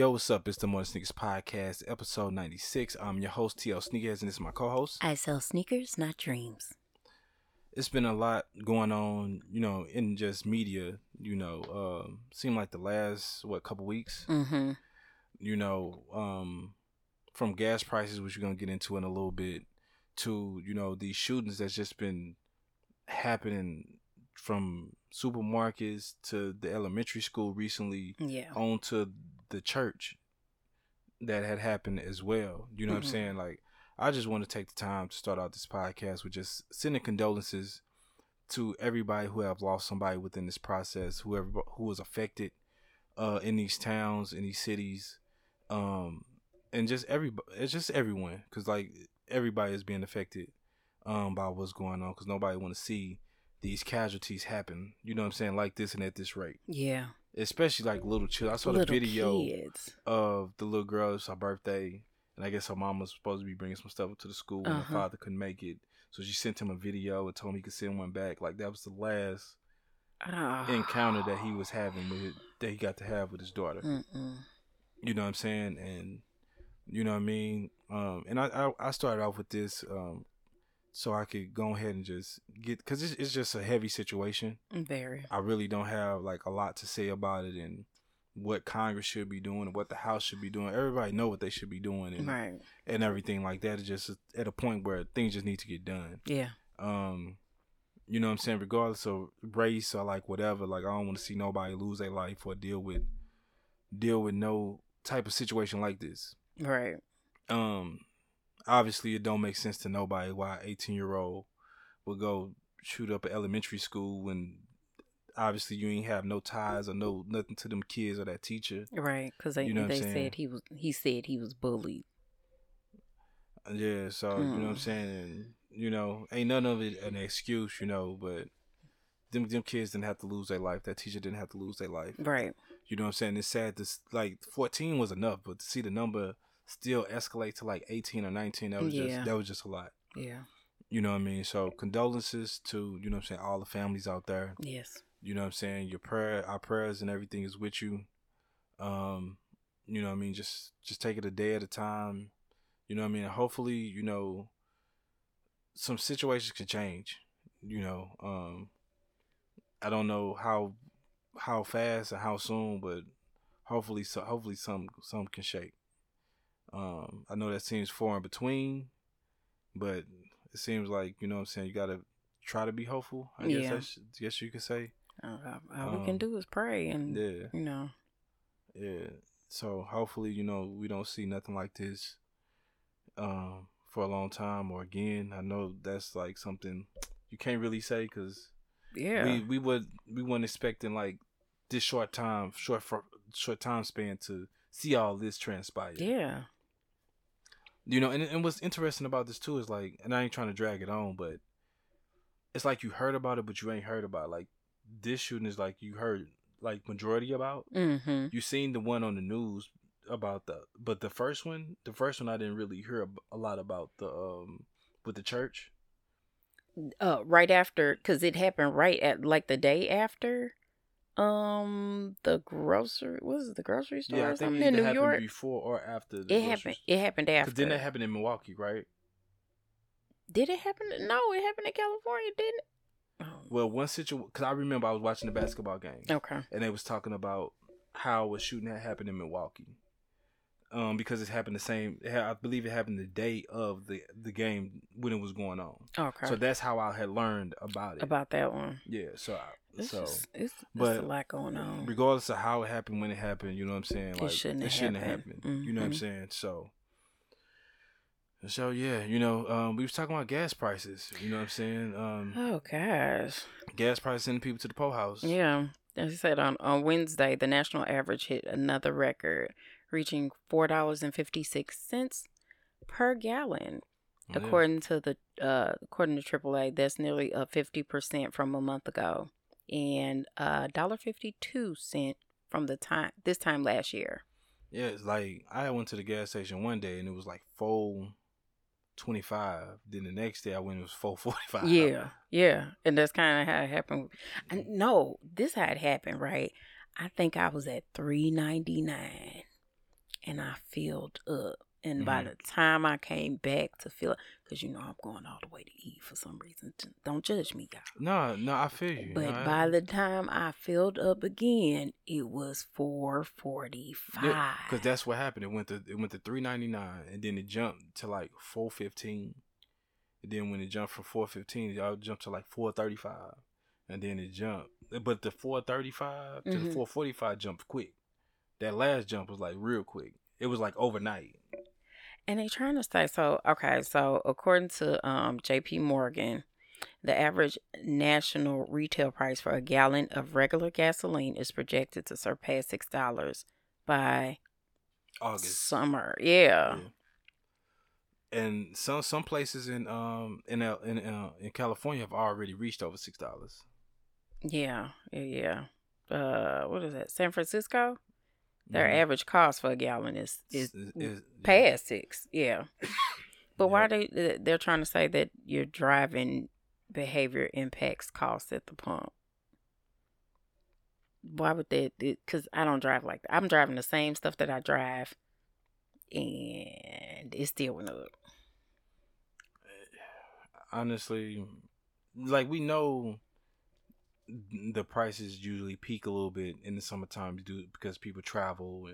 Yo, what's up? It's the Morning Sneakers Podcast, episode 96. I'm your host, T.L. Sneakers, and this is my co-host. I sell sneakers, not dreams. It's been a lot going on, in just media, seemed like the last, couple weeks? Mm-hmm. From gas prices, which we're going to get into in a little bit, to, these shootings that's just been happening from supermarkets to the elementary school recently, on to the church that had happened as well. You know mm-hmm. what I'm saying? Like, I just want to take the time to start out this podcast with just sending condolences to everybody who have lost somebody within this process, who was affected in these towns, in these cities, and just everybody. It's just everyone, because everybody is being affected by what's going on, because nobody want to see these casualties happen, you know what I'm saying, like this and at this rate. Yeah. Especially little children. I saw the video of the little girl. It's her birthday, and I guess her mom was supposed to be bringing some stuff up to the school, and her father couldn't make it. So she sent him a video and told him he could send one back. Like, that was the last encounter that he was having that he got to have with his daughter. Mm-mm. You know what I'm saying? And you know what I mean? And I started off with this, so I could go ahead and just because it's just a heavy situation. Very. I really don't have a lot to say about it, and what Congress should be doing and what the House should be doing. Everybody know what they should be doing, and right. and everything like that. It's just at a point where things just need to get done. Yeah. You know what I'm saying? Regardless of race or whatever, I don't want to see nobody lose their life or deal with no type of situation like this. Right. Obviously, it don't make sense to nobody why an 18-year-old would go shoot up an elementary school when obviously you ain't have no ties or nothing to them kids or that teacher. Right, because they said he was bullied. Yeah, so you know what I'm saying. And, ain't none of it an excuse, but them kids didn't have to lose their life. That teacher didn't have to lose their life. Right. You know what I'm saying. It's sad. 14 was enough, but to see the number still escalate to 18 or 19. That was just a lot. Yeah. You know what I mean? So condolences to, all the families out there. Yes. You know what I'm saying? Our prayers and everything is with you. You know what I mean? Just take it a day at a time. You know what I mean? And hopefully, some situations can change. I don't know how fast and how soon, but hopefully some can shake. I know that seems far in between, but it seems you gotta try to be hopeful, I guess. I guess you could say all we can do is pray, and so hopefully we don't see nothing like this for a long time or again. I know that's something you can't really say, because we weren't expecting this short time span to see all this transpire. Yeah. And what's interesting about this too is and I ain't trying to drag it on, but it's you heard about it, but you ain't heard about it. This shooting is you heard majority about. Mm-hmm. You seen the one on the news about but the first one I didn't really hear a lot about with the church. Right after, because it happened right at the day after. The grocery store? Yeah, I think it happened before or after. It happened after. Then it happened in Milwaukee, right? Did it happen? No, it happened in California, didn't it? Well, one situation, because I remember I was watching the basketball game. Okay. And they was talking about how a shooting had happened in Milwaukee, because it happened the same. I believe it happened the day of the game when it was going on. Okay. So that's how I had learned about it. About that one. Yeah. So. It's a lot going on. Regardless of how it happened, when it happened, you know what I'm saying? It shouldn't have happened. Mm-hmm. You know what I'm saying? So yeah, we was talking about gas prices. You know what I'm saying? Oh gosh. Gas prices sending people to the po house. Yeah. As I said, on Wednesday, the national average hit another record, reaching $4.56 per gallon. Yeah. According to AAA, that's nearly up 50% from a month ago. And $1.52 from this time last year. Yeah, it's I went to the gas station one day and it was $4.25. Then the next day I went, it was $4.45. Yeah, and that's kind of how it happened. No, this how it happened, right? I think I was at $3.99, and I filled up. And by the time I came back to fill up, because, you know, I'm going all the way to eat for some reason. Don't judge me, y'all. No, I feel you. But no, by the time I filled up again, it was $4.45. Yeah, because that's what happened. It went to $3.99, and then it jumped to like $4.15. And then when it jumped from $4.15, y'all jumped to like $4.35. And then it jumped. But the $4.35 to the $4.45 jumped quick. That last jump was like real quick. It was like overnight. And they trying to say, so according to J.P. Morgan, the average national retail price for a gallon of regular gasoline is projected to surpass $6 by August. Summer. Yeah. And some places in California have already reached over $6. Yeah. What is that? San Francisco? Their average cost for a gallon is past $6. Yeah. But why they're trying to say that your driving behavior impacts costs at the pump? Why would that? Because I don't drive like that. I'm driving the same stuff that I drive, and it still went up. Honestly, like, we know the prices usually peak a little bit in the summertime because people travel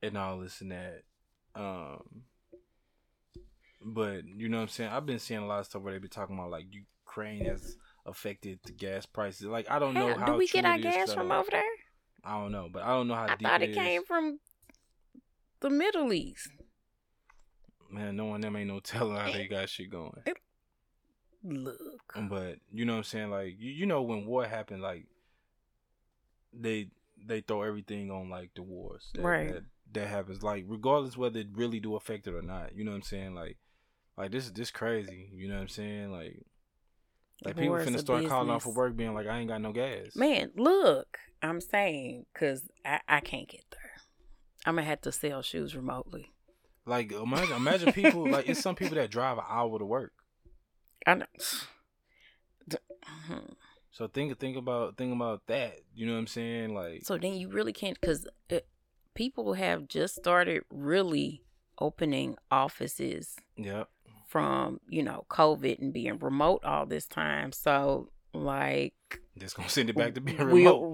and all this and that. But you know what I'm saying? I've been seeing a lot of stuff where they be talking about, like, Ukraine has affected the gas prices. Like, I don't know how. Do we get our gas from over there? I don't know, but I don't know how deep it is. I thought it came from the Middle East. Man, no one them ain't no telling how they got shit going. Look, but you know what I'm saying, like, you know, when war happened, like, they throw everything on, like, the wars that happens, like, regardless whether it really do affect it or not. You know what I'm saying? Like this is just crazy. You know what I'm saying? Like people finna start calling off for work, being like, I ain't got no gas. Man, look, I'm saying, cause I can't get there. I'm gonna have to sell shoes remotely. Like, imagine people, like, it's some people that drive an hour to work. I know. So think about that. You know what I'm saying? Like, so then you really can't, because people have just started really opening offices. Yep. From, you know, COVID and being remote all this time, so like that's gonna send it back to being remote.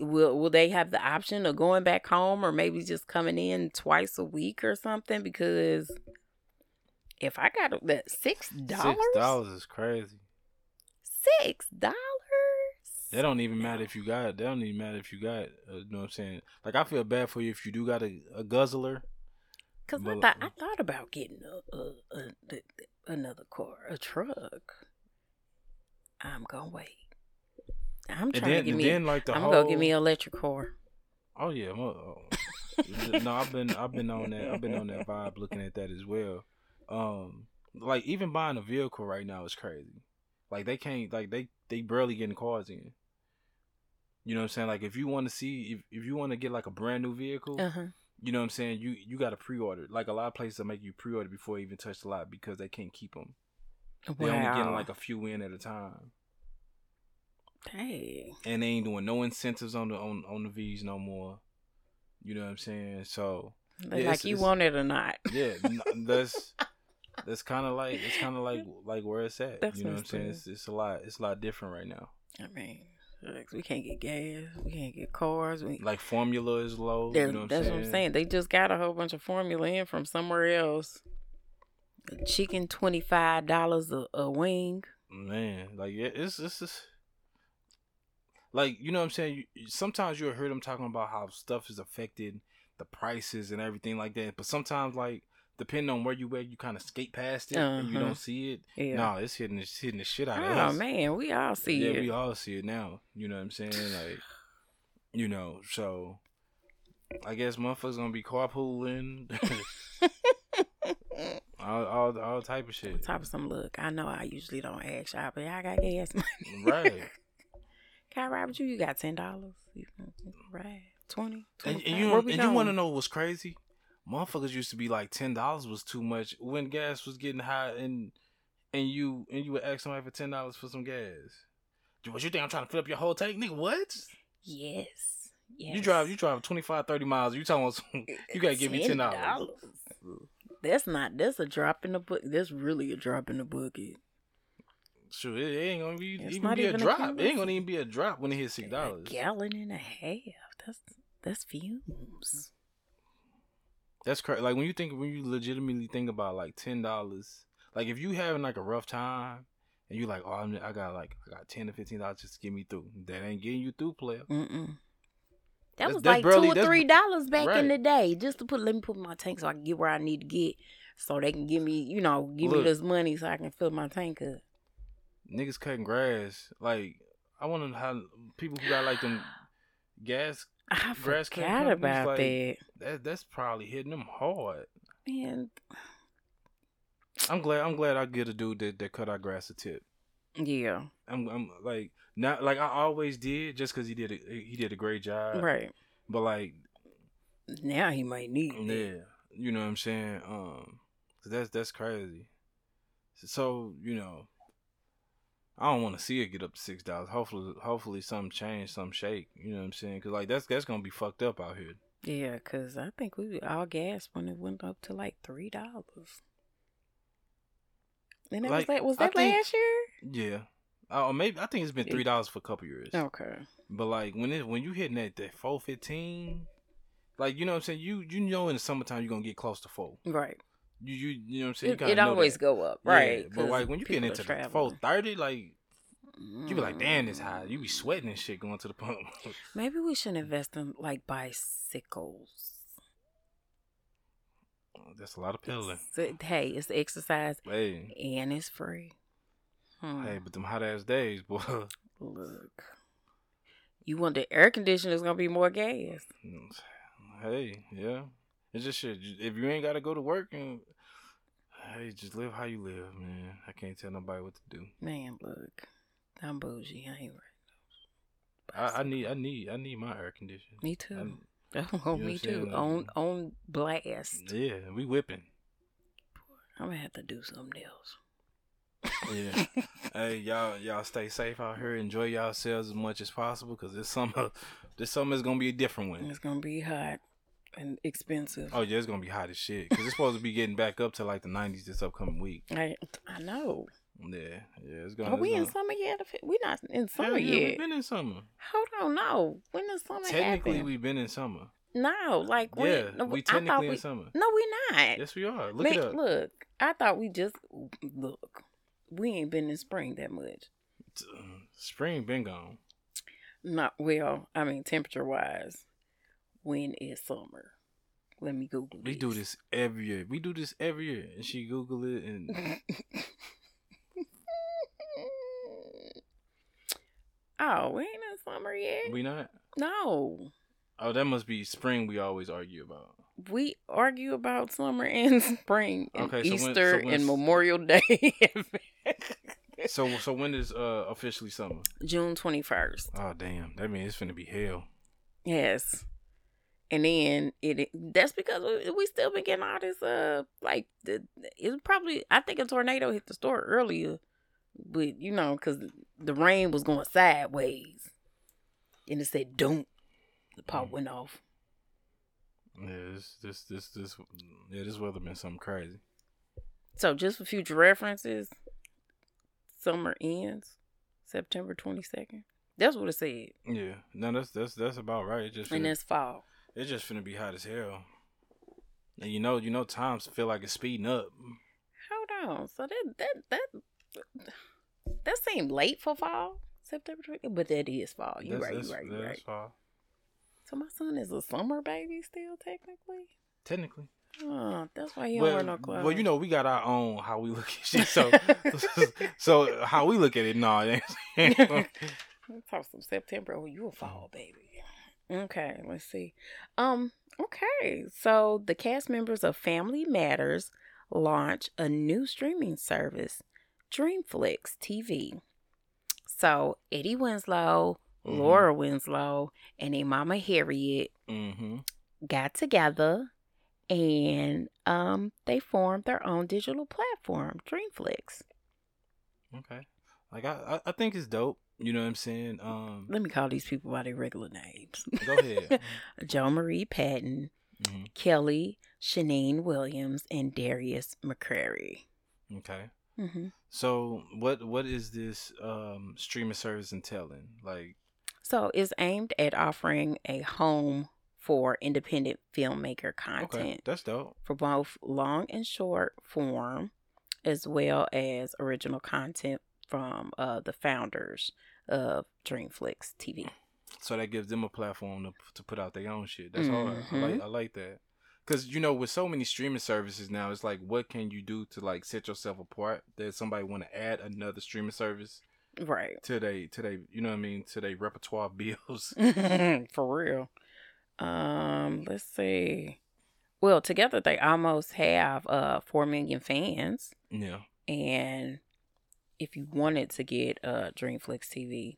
Will they have the option of going back home, or maybe just coming in twice a week or something? Because if I got that $6? $6 is crazy. $6? That don't even matter if you got it. That don't even matter if you got it. You know what I'm saying? Like, I feel bad for you if you do got a guzzler. Because I thought about getting another car, a truck. I'm going to wait. I'm trying to get me. Going to get me an electric car. Oh, yeah. No, I've been on that. I've been on that vibe, looking at that as well. Like, even buying a vehicle right now is crazy. Like, they can't, like, they barely getting cars in. You know what I'm saying? Like, if you want to see, if you want to get, like, a brand new vehicle, you know what I'm saying, you got to pre-order. Like, a lot of places will make you pre-order before you even touch the lot, because they can't keep them. They only getting, like, a few in at a time. Dang. And they ain't doing no incentives on the V's no more. You know what I'm saying? So, yeah, like, you want it or not. Yeah, that's... That's kind of like, it's kind of like where it's at. That's, you know what I'm saying? It's a lot different right now. I mean, we can't get gas, we can't get cars. Like, formula is low. You know what that's what I'm saying. They just got a whole bunch of formula in from somewhere else. Chicken, $25 a wing. Man, like, it's just, like, you know what I'm saying. Sometimes you'll hear them talking about how stuff is affected, the prices and everything like that. But sometimes, like, depending on where you were, you kind of skate past it and you don't see it. Yeah. No, it's hitting the shit out of us. Oh, man, we all see it. Yeah, we all see it now. You know what I'm saying? Like, you know, so I guess motherfuckers gonna be carpooling, all type of shit. Top of some look. I know I usually don't ask y'all, but y'all got gas money, right? Can I ride with you? You got $10, right? 20. And you want to know what's crazy? Motherfuckers used to be like $10 was too much when gas was getting high, and you would ask somebody for $10 for some gas. What you think, I'm trying to fill up your whole tank, nigga? What? Yes, Yes. You drive 25, 30 miles. You talking about some, you gotta give me $10. That's a drop in the book. That's really a drop in the bucket. Sure, it ain't gonna be, even a drop. It ain't gonna even be a drop when it hits $6. A gallon and a half. That's fumes. That's crazy. Like when you legitimately think about like $10. Like if you having like a rough time and you like, I got $10 to $15 just to get me through. That ain't getting you through, player. Mm-mm. That was like $2 or $3 back in the day, just to let me put my tank so I can get where I need to get, so they can give me, me this money so I can fill my tank up. Niggas cutting grass, like I wonder how people who got like them grass cutting about like, that. That's probably hitting them hard. Man, I'm glad I get a dude that cut our grass a tip. Yeah, I'm like not like I always did just because he did a great job, right? But like now he might need it. You know what I'm saying? That's crazy. So I don't want to see it get up to $6. Hopefully something change, some shake. You know what I'm saying? Because like that's gonna be fucked up out here. Yeah, because I think we all gasped when it went up to like $3. And it was that last year? Yeah. I think it's been $3 for a couple years. Okay. But like when you hitting that $4.15, like you know what I'm saying, you know in the summertime you're gonna get close to $4. Right. You know what I'm saying? It always go up, right? Yeah, but like when you get into the $4.30, like you be like, damn, it's high. You be sweating and shit going to the pump. Maybe we should invest in like bicycles. That's a lot of peddling. Hey, it's exercise. Hey. And it's free. Hey, but them hot ass days, boy. Look. You want the air conditioner, it's going to be more gas. Hey, yeah. It's just shit. If you ain't got to go to work, just live how you live, man. I can't tell nobody what to do. Man, look. I'm bougie. I ain't right. I need my air conditioner. Me too. Oh, me too. Like, on blast. Yeah, we whipping. I'm gonna have to do something else. Yeah. Hey, y'all stay safe out here. Enjoy yourselves as much as possible, because this summer is gonna be a different one. It's gonna be hot and expensive. Oh yeah, it's gonna be hot as shit. Because it's supposed to be getting back up to like the 90s this upcoming week. I know. Yeah, it's going. Are we in summer yet? We're not in summer yet. We've been in summer. Hold on, no. When is summer? Technically, we've been in summer. No, like we technically in summer. No, we're not. Yes, we are. Look it up. Look, I thought we just we ain't been in spring that much. Spring been gone. Not well. I mean, temperature wise, when is summer? Let me Google. We do this every year. We do this every year, and she Google it and. Oh, we ain't in summer yet. We not? No. Oh, that must be spring we always argue about. We argue about summer and spring and Easter and Memorial Day. so when is officially summer? June 21st. Oh, damn. That means it's finna be hell. Yes. And then that's because we still been getting all this, I think a tornado hit the store earlier. But, because the rain was going sideways. And it said, don't. The pop went off. Yeah, this weather been something crazy. So, just for future references, summer ends September 22nd. That's what it said. Yeah. No, that's about right. That's fall. It's just finna be hot as hell. And times feel like it's speeding up. Hold on. So, that seemed late for fall, September, but that is fall. You're right. That's fall. So my son is a summer baby still, technically. Oh, that's why he don't wear no clothes. Well, we got our own how we look at shit. So how we look at it, no. Let's talk some September. Oh, you a fall baby? Okay, let's see. Okay. So the cast members of Family Matters launch a new streaming service. DreamFlix TV. So Eddie Winslow, Laura Winslow, and their mama Harriet got together and they formed their own digital platform, DreamFlix. Okay, like I think it's dope. You know what I'm saying? Let me call these people by their regular names. Go ahead. Joe Marie Patton, mm-hmm. Kelly, Shanine Williams, and Darius McCrary. Okay. Mm-hmm. So what is this streaming service entailing? Like, so it's aimed at offering a home for independent filmmaker content. Okay, that's dope. For both long and short form, as well as original content from the founders of DreamFlix TV. So that gives them a platform to put out their own shit. That's mm-hmm. all. I like that. Because, you know, with so many streaming services now, it's like, what can you do to, like, set yourself apart that somebody want to add another streaming service? Right. To they, you know what I mean? To their repertoire bills. For real. Let's see. Well, together they almost have 4 million fans. Yeah. And if you wanted to get DreamFlix TV,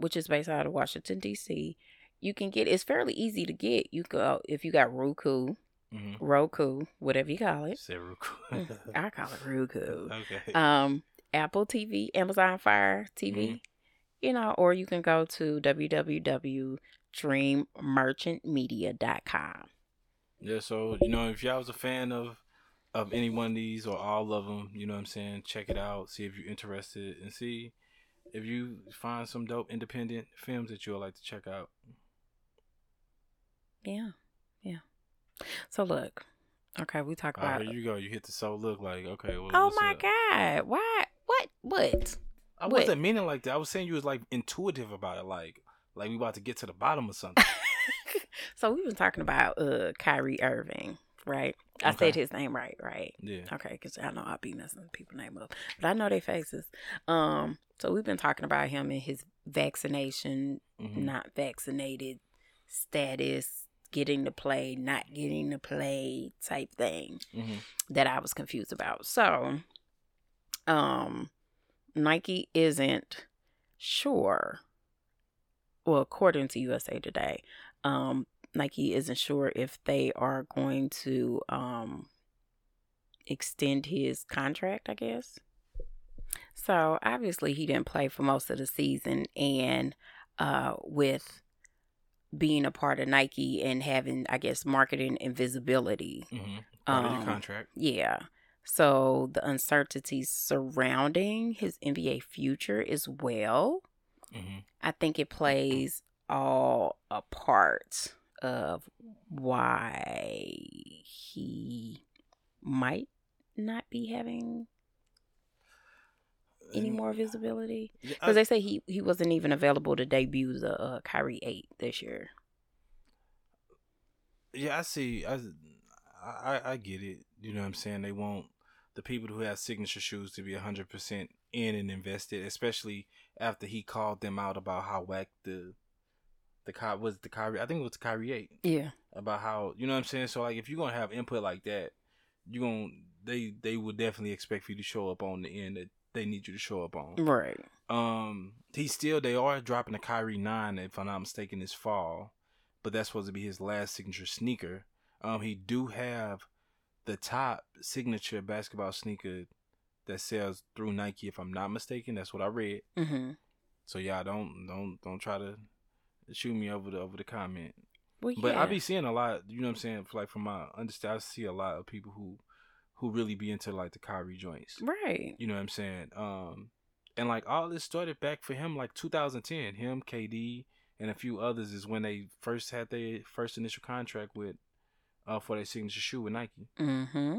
which is based out of Washington, D.C., you can get, it's fairly easy to get. You go, if you got Roku, mm-hmm. Roku, whatever you call it. Say Roku. I call it Roku. Okay. Apple TV, Amazon Fire TV, mm-hmm. you know, or you can go to www.dreammerchantmedia.com. Yeah, so, you know, if y'all was a fan of any one of these or all of them, you know what I'm saying, check it out, see if you're interested, and see if you find some dope independent films that you'll like to check out. Yeah. So look, okay, we talk about. There you go. You hit the soul look like okay. Well, oh my God! Why? What? I wasn't meaning like that. I was saying you was like intuitive about it, like we about to get to the bottom of something. So we've been talking about Kyrie Irving, right? Okay. I said his name right? Yeah. Okay, because I know I'll be messing people's name up, but I know their faces. So we've been talking about him and his vaccination, mm-hmm. not vaccinated status. Getting to play, not getting to play type thing mm-hmm. that I was confused about. So, Nike isn't sure. Well, according to USA Today, Nike isn't sure if they are going to extend his contract, I guess. So, obviously, he didn't play for most of the season. And with being a part of Nike and having, I guess, marketing and visibility. Mm-hmm. Part of the contract. Yeah. So the uncertainties surrounding his NBA future as well, mm-hmm. I think it plays all a part of why he might not be having any more visibility? Because they say he wasn't even available to debut the Kyrie 8 this year. Yeah, I see. I get it. You know what I'm saying? They want the people who have signature shoes to be 100% in and invested, especially after he called them out about how whack the Kyrie. I think it was the Kyrie 8. Yeah. About how, you know what I'm saying? So like, if you're gonna have input like that, you're gonna they will definitely expect for you to show up on the end. They need you to show up on. Right. They are dropping the Kyrie 9, if I'm not mistaken, this fall. But that's supposed to be his last signature sneaker. He do have the top signature basketball sneaker that sells through Nike, if I'm not mistaken. That's what I read. Mm-hmm. So y'all don't try to shoot me over the comment. Well, yeah. But I be seeing a lot, you know what I'm saying, like from my understanding, I see a lot of people who really be into like the Kyrie joints. Right. You know what I'm saying? And like all this started back for him like 2010. Him, KD, and a few others is when they first had their first initial contract with for their signature shoe with Nike. Mm-hmm.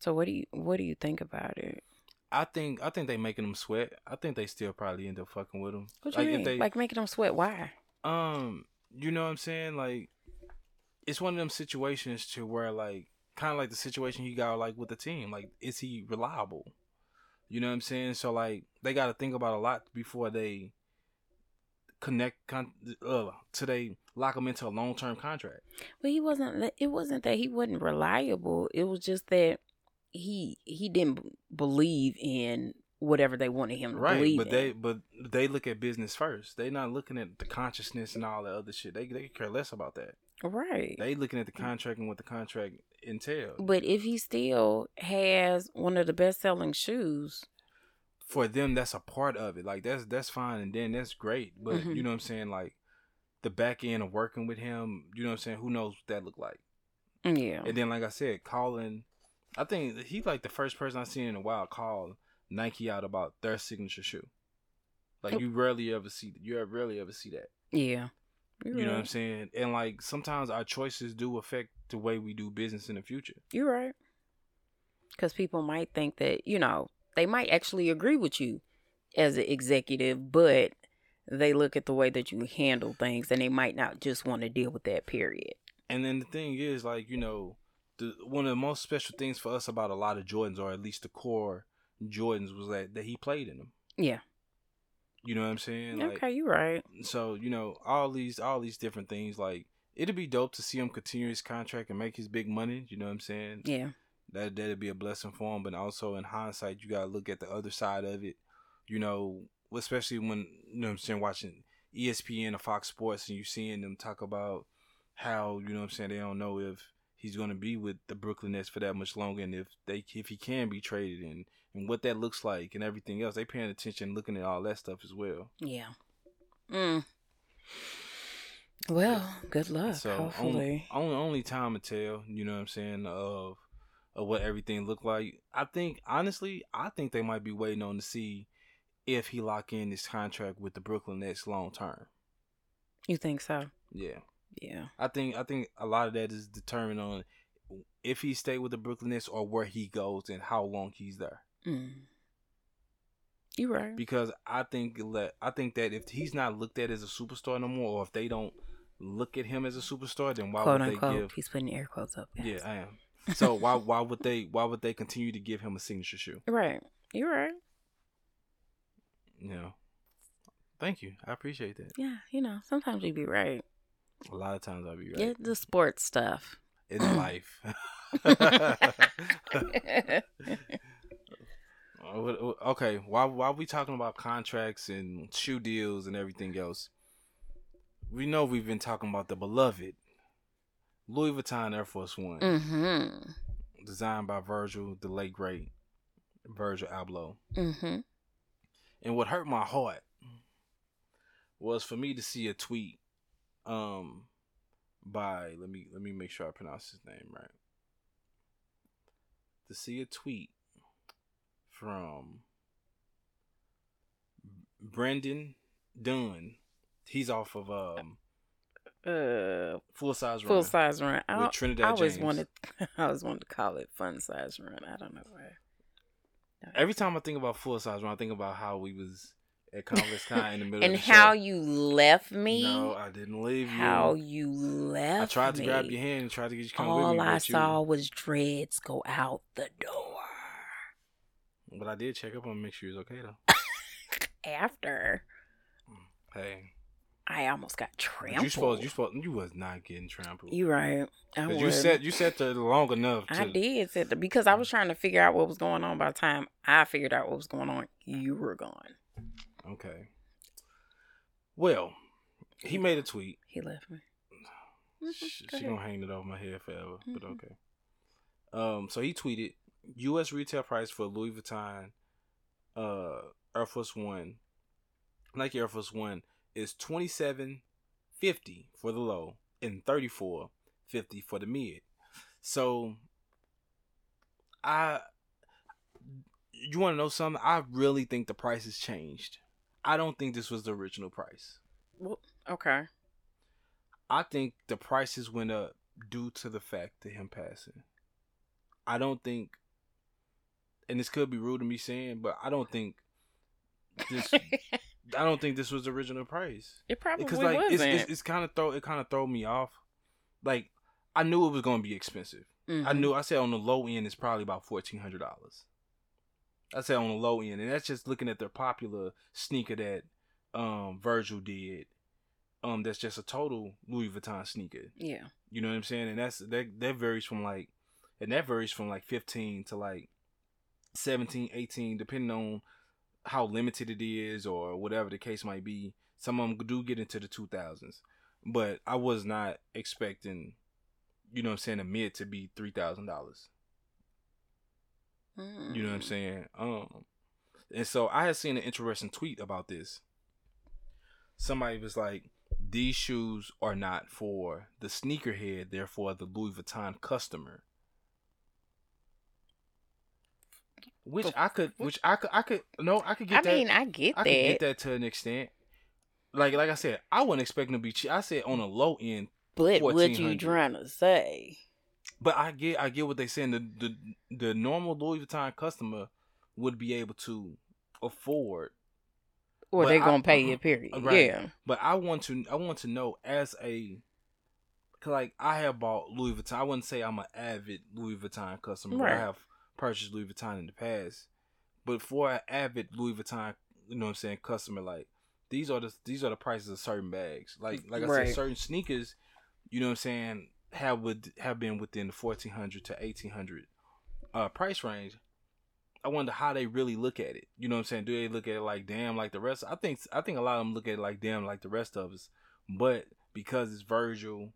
So what do you think about it? I think they making them sweat. I think they still probably end up fucking with them. What do you mean? Like making them sweat? Why? You know what I'm saying? Like it's one of them situations to where like kind of like the situation he got like with the team. Like, is he reliable? You know what I'm saying? So like they got to think about a lot before they they lock him into a long term contract. Well, it wasn't that he wasn't reliable. It was just that he didn't believe in whatever they wanted him to believe in. Right, but they look at business first. They're not looking at the consciousness and all that other shit. They care less about that. Right. They looking at the contract and what the contract entails. But if he still has one of the best selling shoes for them, that's a part of it. Like, that's fine, and then that's great. But mm-hmm. you know what I'm saying? Like, the back end of working with him, you know what I'm saying? Who knows what that look like? Yeah. And then, like I said, calling. I think he like the first person I've seen in a while call Nike out about their signature shoe. Like, you rarely ever see that. Yeah. You're you know right. what I'm saying? And, like, sometimes our choices do affect the way we do business in the future. You're right. Because people might think that, you know, they might actually agree with you as an executive, but they look at the way that you handle things, and they might not just want to deal with that, period. And then the thing is, like, you know, one of the most special things for us about a lot of Jordans, or at least the core Jordans, was that he played in them. Yeah. You know what I'm saying? Okay, like, you're right. So, you know, all these different things, like, it'd be dope to see him continue his contract and make his big money. You know what I'm saying? Yeah. That'd be a blessing for him. But also, in hindsight, you got to look at the other side of it. You know, especially when, you know what I'm saying, watching ESPN or Fox Sports, and you seeing them talk about how, you know what I'm saying, they don't know if he's going to be with the Brooklyn Nets for that much longer, and if he can be traded, and what that looks like and everything else. They paying attention, looking at all that stuff as well. Yeah. Mm. Well, good luck. So hopefully, only time to tell. You know what I'm saying, of what everything looked like. I think, honestly, they might be waiting on to see if he lock in this contract with the Brooklyn Nets long term. You think so? Yeah. Yeah. I think a lot of that is determined on if he stay with the Brooklyn Nets or where he goes and how long he's there. Mm. You're right. Because I think that if he's not looked at as a superstar no more, or if they don't look at him as a superstar, then why would they give? He's putting air quotes up. Guys. Yeah, I am. So why would they continue to give him a signature shoe? Right. You're right. Yeah. Thank you. I appreciate that. Yeah, you know, sometimes you be right. A lot of times I'll be right. Yeah, the sports stuff. In life. Okay, while we talking about contracts and shoe deals and everything else, we know we've been talking about the beloved Louis Vuitton Air Force One, mm-hmm. designed by the late great Virgil Abloh. Mm-hmm. And what hurt my heart was for me to see a tweet by let me make sure I pronounce his name right. To see a tweet from Brendan Dunn. He's off of Full Size Run. Full Size Run. With Trinidad James. I always wanted to call it Fun Size Run. I don't know why. Every time I think about Full Size Run, I think about how we was at Complex in the middle and of the show. And how you left me. No, I didn't leave you. How you left me. I tried to grab your hand and tried to get you to come with me. All I saw was dreads go out the door. But I did check up on make sure he was okay, though. After. Hey. I almost got trampled. You was not getting trampled. You right. You sat there long enough. I did sit there because I was trying to figure out what was going on. By the time I figured out what was going on, you were gone. Okay. Well, he made a tweet. He left me. She gonna hang it over my head forever, mm-hmm. but okay. So he tweeted, U.S. retail price for Louis Vuitton Air Force One, Nike Air Force One, is $27.50 for the low and $34.50 for the mid. So, you want to know something? I really think the price has changed. I don't think this was the original price. Well, okay. I think the prices went up due to the fact of him passing. I don't think, and this could be rude to me saying, but I don't think this was the original price. It probably wasn't. Because like it's kind of throw me off. Like I knew it was going to be expensive. Mm-hmm. I said on the low end it's probably about $1,400. I said on the low end, and that's just looking at their popular sneaker that Virgil did. That's just a total Louis Vuitton sneaker. Yeah. You know what I'm saying? And that varies from like $15 to like $17, $18, depending on how limited it is or whatever the case might be. Some of them do get into the 2000s, but I was not expecting, you know what I'm saying, a mid to be $3,000. You know what I'm saying? And so I had seen an interesting tweet about this. Somebody was like, these shoes are not for the sneakerhead, they're for the Louis Vuitton customer. I could get that to an extent. Like I said, I wasn't expecting to be cheap. I said on a low end, but what you trying to say? But I get what they saying. The normal Louis Vuitton customer would be able to afford, or they're gonna pay you. Period. Right. Yeah. But I want to know as a, like, I have bought Louis Vuitton. I wouldn't say I'm an avid Louis Vuitton customer. Right. I have purchased Louis Vuitton in the past, but for an avid Louis Vuitton, you know what I'm saying, customer, like, these are the prices of certain bags. Like right. I said, certain sneakers, you know what I'm saying, have been within the $1,400 to $1,800 price range. I wonder how they really look at it. You know what I'm saying? Do they look at it like damn like the rest? I think a lot of them look at it like damn like the rest of us. But because it's Virgil,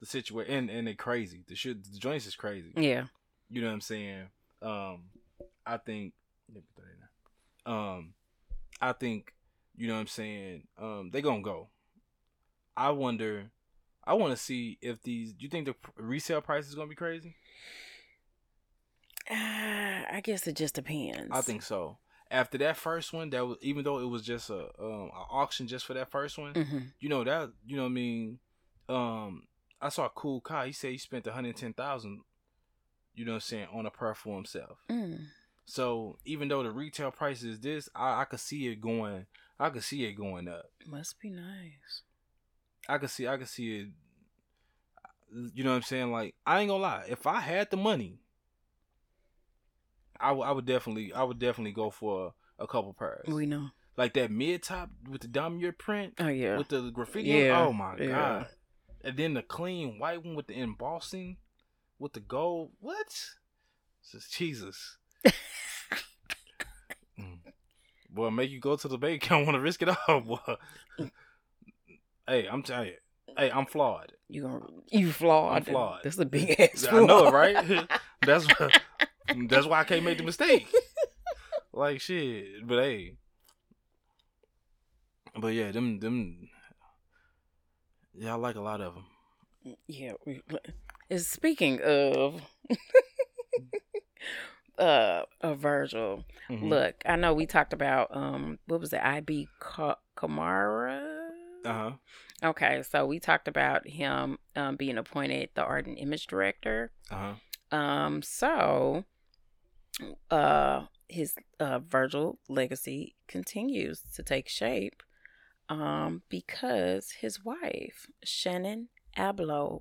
the situation and they're crazy. The joints is crazy. Yeah. You know what I'm saying? I think you know what I'm saying, they gonna go. I wanna see if these, do you think the resale price is gonna be crazy? I guess it just depends. I think so. After that first one, that was, even though it was just an auction just for that first one, mm-hmm. You know what I mean, I saw a cool guy, he said he spent $110,000, you know what I'm saying, on a pair for himself. Mm. So even though the retail price is this, I could see it going up. Must be nice. I could see it. You know what I'm saying? Like, I ain't gonna lie. If I had the money, I would definitely go for a couple pairs. We know. Like that mid top with the Damier print. Oh yeah. With the graffiti. Yeah. Oh my god. And then the clean white one with the embossing, with the gold. What? This is Jesus. Boy, make you go to the bank. I don't want to risk it all, boy. Hey, I'm telling you. Hey, I'm flawed. You flawed. I'm flawed. That's a big ass. I know it, right? That's why I can't make the mistake. Like shit, but hey, but yeah, them. Yeah, I like a lot of them. Yeah. Speaking of. Virgil. Mm-hmm. Look, I know we talked about what was it? IB Kamara. Uh-huh. Okay, so we talked about him being appointed the art and image director. Uh-huh. So his Virgil legacy continues to take shape because his wife, Shanine Williams,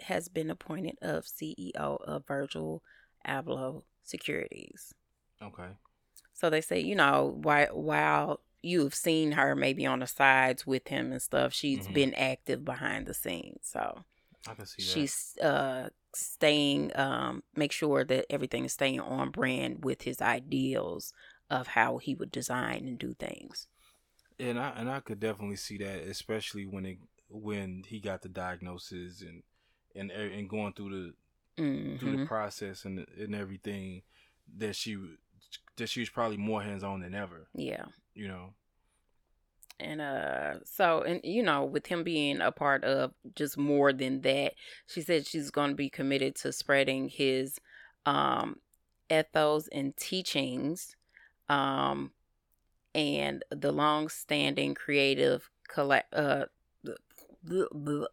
has been appointed of CEO of Virgil Abloh Securities. Okay. So they say, you know, while you've seen her maybe on the sides with him and stuff, she's mm-hmm. been active behind the scenes. So I can see that. She's staying, make sure that everything is staying on brand with his ideals of how he would design and do things. And I could definitely see that, especially when he got the diagnosis and going through the. Mm-hmm. Through the process and everything, that she was probably more hands on than ever. Yeah, you know. And so, and you know, with him being a part of just more than that, she said she's going to be committed to spreading his ethos and teachings, and the long-standing creative to the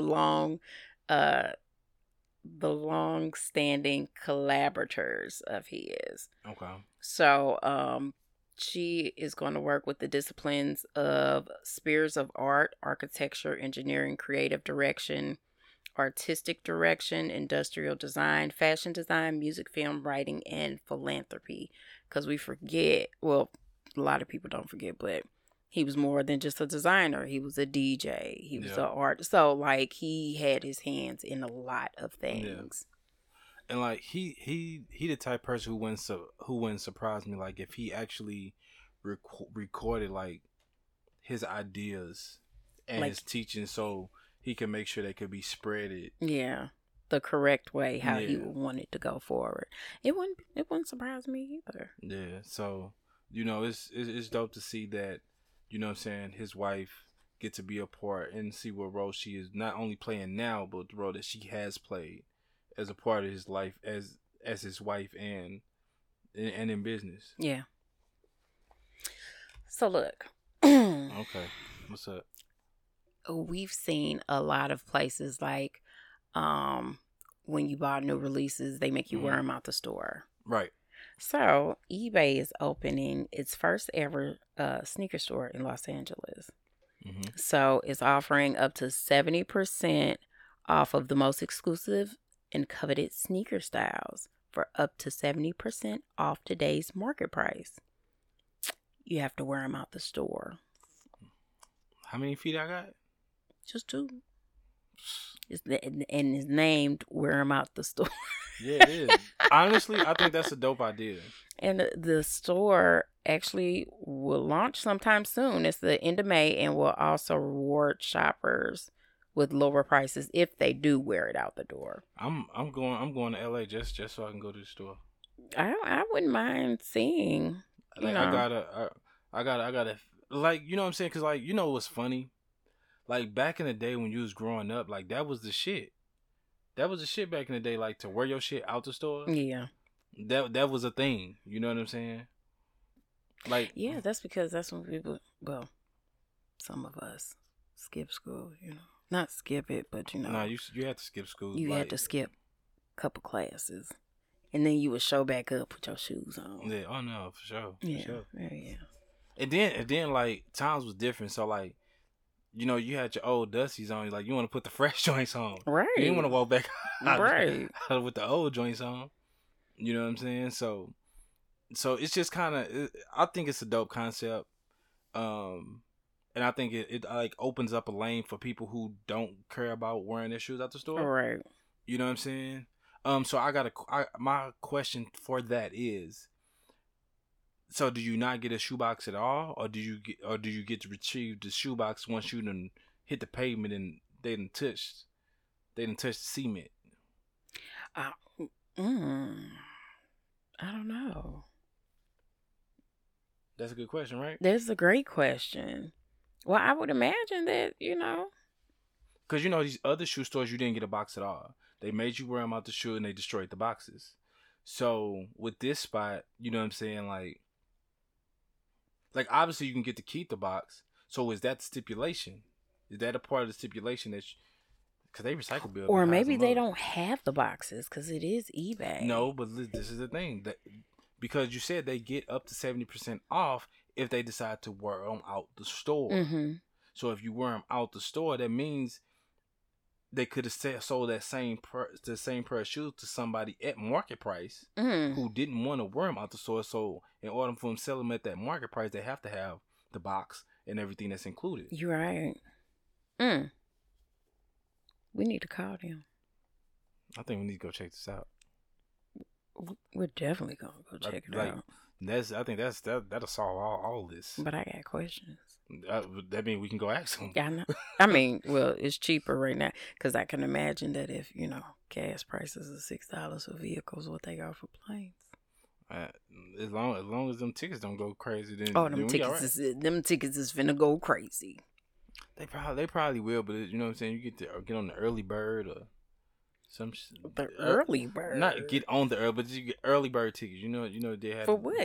long. The long-standing collaborators of his. Okay. So, she is going to work with the disciplines of spheres of art, architecture, engineering, creative direction, artistic direction, industrial design, fashion design, music, film, writing, and philanthropy. Because we forget, well, a lot of people don't forget, but he was more than just a designer. He was a DJ. He was an artist. So, like, he had his hands in a lot of things. Yeah. And, like, he the type of person who wouldn't surprise me, like, if he actually recorded, like, his ideas and like, his teaching so he could make sure they could be spreaded. Yeah. the correct way how he would want it to go forward. It wouldn't surprise me either. Yeah. So, you know, it's dope to see that, you know what I'm saying, his wife get to be a part and see what role she is not only playing now, but the role that she has played as a part of his life as his wife and in business. Yeah. So look. Okay. What's up? We've seen a lot of places like when you buy new releases, they make you wear them out the store. Right. So eBay is opening its first ever sneaker store in Los Angeles. Mm-hmm. So it's offering up to 70% off of the most exclusive and coveted sneaker styles for up to 70% off today's market price. You have to wear them out the store. How many feet I got? Just 2. And it's named Wear 'Em Out the Store. Yeah, it is. Honestly, I think that's a dope idea. And the store actually will launch sometime soon. It's the end of May and will also reward shoppers with lower prices if they do wear it out the door. I'm going to LA just so I can go to the store. I wouldn't mind seeing. Like, you know. I gotta like, you know what I'm saying? Because, like, you know what's funny? Like, back in the day when you was growing up, like, that was the shit. That was the shit back in the day, like, to wear your shit out the store. Yeah. That was a thing. You know what I'm saying? Like... Yeah, that's because that's when people... Well, some of us skip school, you know. Not skip it, but, you know... No, you had to skip school. You had to skip a couple classes. And then you would show back up with your shoes on. Yeah, oh, no, for sure. Yeah, for sure. Yeah. And then, like, times was different, so, like... You know, you had your old dusties on. Like, you want to put the fresh joints on. Right. You didn't want to walk back out with the old joints on. You know what I'm saying? So it's just kind of, I think it's a dope concept. And I think it like opens up a lane for people who don't care about wearing their shoes out the store. Right. You know what I'm saying? So my question for that is, so do you not get a shoebox at all, or do you get to retrieve the shoebox once you done hit the pavement and they done touched the cement? I don't know. That's a good question, right? That's a great question. Well, I would imagine that, you know, because you know these other shoe stores, you didn't get a box at all. They made you wear them out the shoe and they destroyed the boxes. So with this spot, you know what I'm saying, like. Like, obviously, you can get to keep the box. So, is that the stipulation? Is that a part of the stipulation? Because they recycle bills. Or maybe they don't have the boxes because it is eBay. No, but this is the thing. Because you said they get up to 70% off if they decide to wear them out the store. Mm-hmm. So, if you wear them out the store, that means they could have sold that same pair of shoes to somebody at market price who didn't want to wear them out the store. So in order for them to sell them at that market price, they have to have the box and everything that's included. You're right. We need to call them. I think we need to go check this out. We're definitely going to go check it out. I think that'll solve all this. But I got questions. That means we can go ask them. Yeah, I know. I mean, well, it's cheaper right now because I can imagine that if, you know, gas prices are $6 for vehicles, what they got for planes? As long as them tickets don't go crazy, then them tickets is finna go crazy. They probably will, but you know what I'm saying. You get on the early bird or. Get early bird tickets. You know they had for what?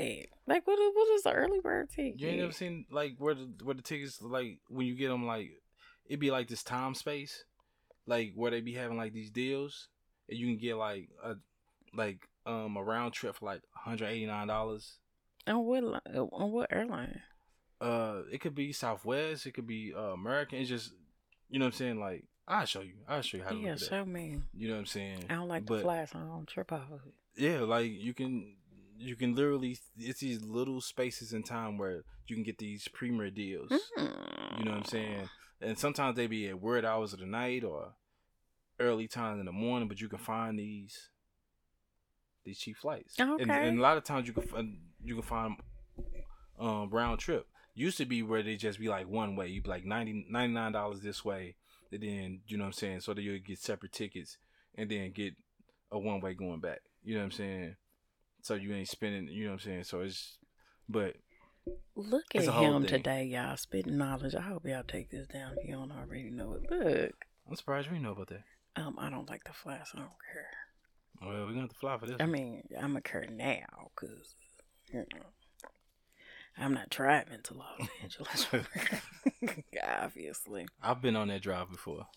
Like what is the early bird ticket? You ain't never seen like where the tickets, like when you get them, like it be like this time space, like where they be having like these deals, and you can get like a round trip for like $189. On what airline? It could be Southwest. It could be American. It's just, you know what I'm saying, like. I'll show you how to look at that. Yeah, show me. You know what I'm saying? I don't like to fly, so I don't trip off of it. Yeah, like you can literally, it's these little spaces in time where you can get these premier deals. Mm. You know what I'm saying? And sometimes they be at weird hours of the night or early times in the morning, but you can find these cheap flights. Okay. And a lot of times you can find round trip. Used to be where they just be like one way. You'd be like $99 this way. And then, you know what I'm saying? So that you'll get separate tickets. and then get a one-way going back. You know what I'm saying? So you ain't spending, you know what I'm saying? So it's, but. Look at him today, y'all, spitting knowledge. I hope y'all take this down if you don't already know it. Look. I'm surprised we know about that. I don't like the fly, so I don't care. Well, we're going to have to fly for this. I mean, I'm going to care now because, you know, I'm not driving to Los Angeles. Obviously. I've been on that drive before.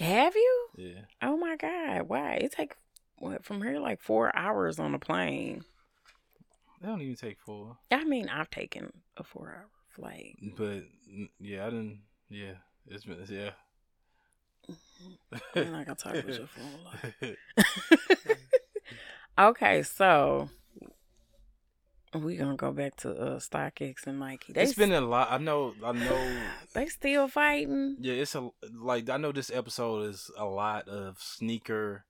Have you? Yeah. Oh, my God. Why? It takes, what, from here, like 4 hours on a plane. They don't even take 4. I mean, I've taken a 4-hour flight. But, yeah, I didn't, yeah. It's been, yeah. I'm not going to talk about your phone a lot. Okay, so we gonna go back to StockX and Nike. It's been a lot. I know. They still fighting. Yeah, it's a like. I know this episode is a lot of sneaker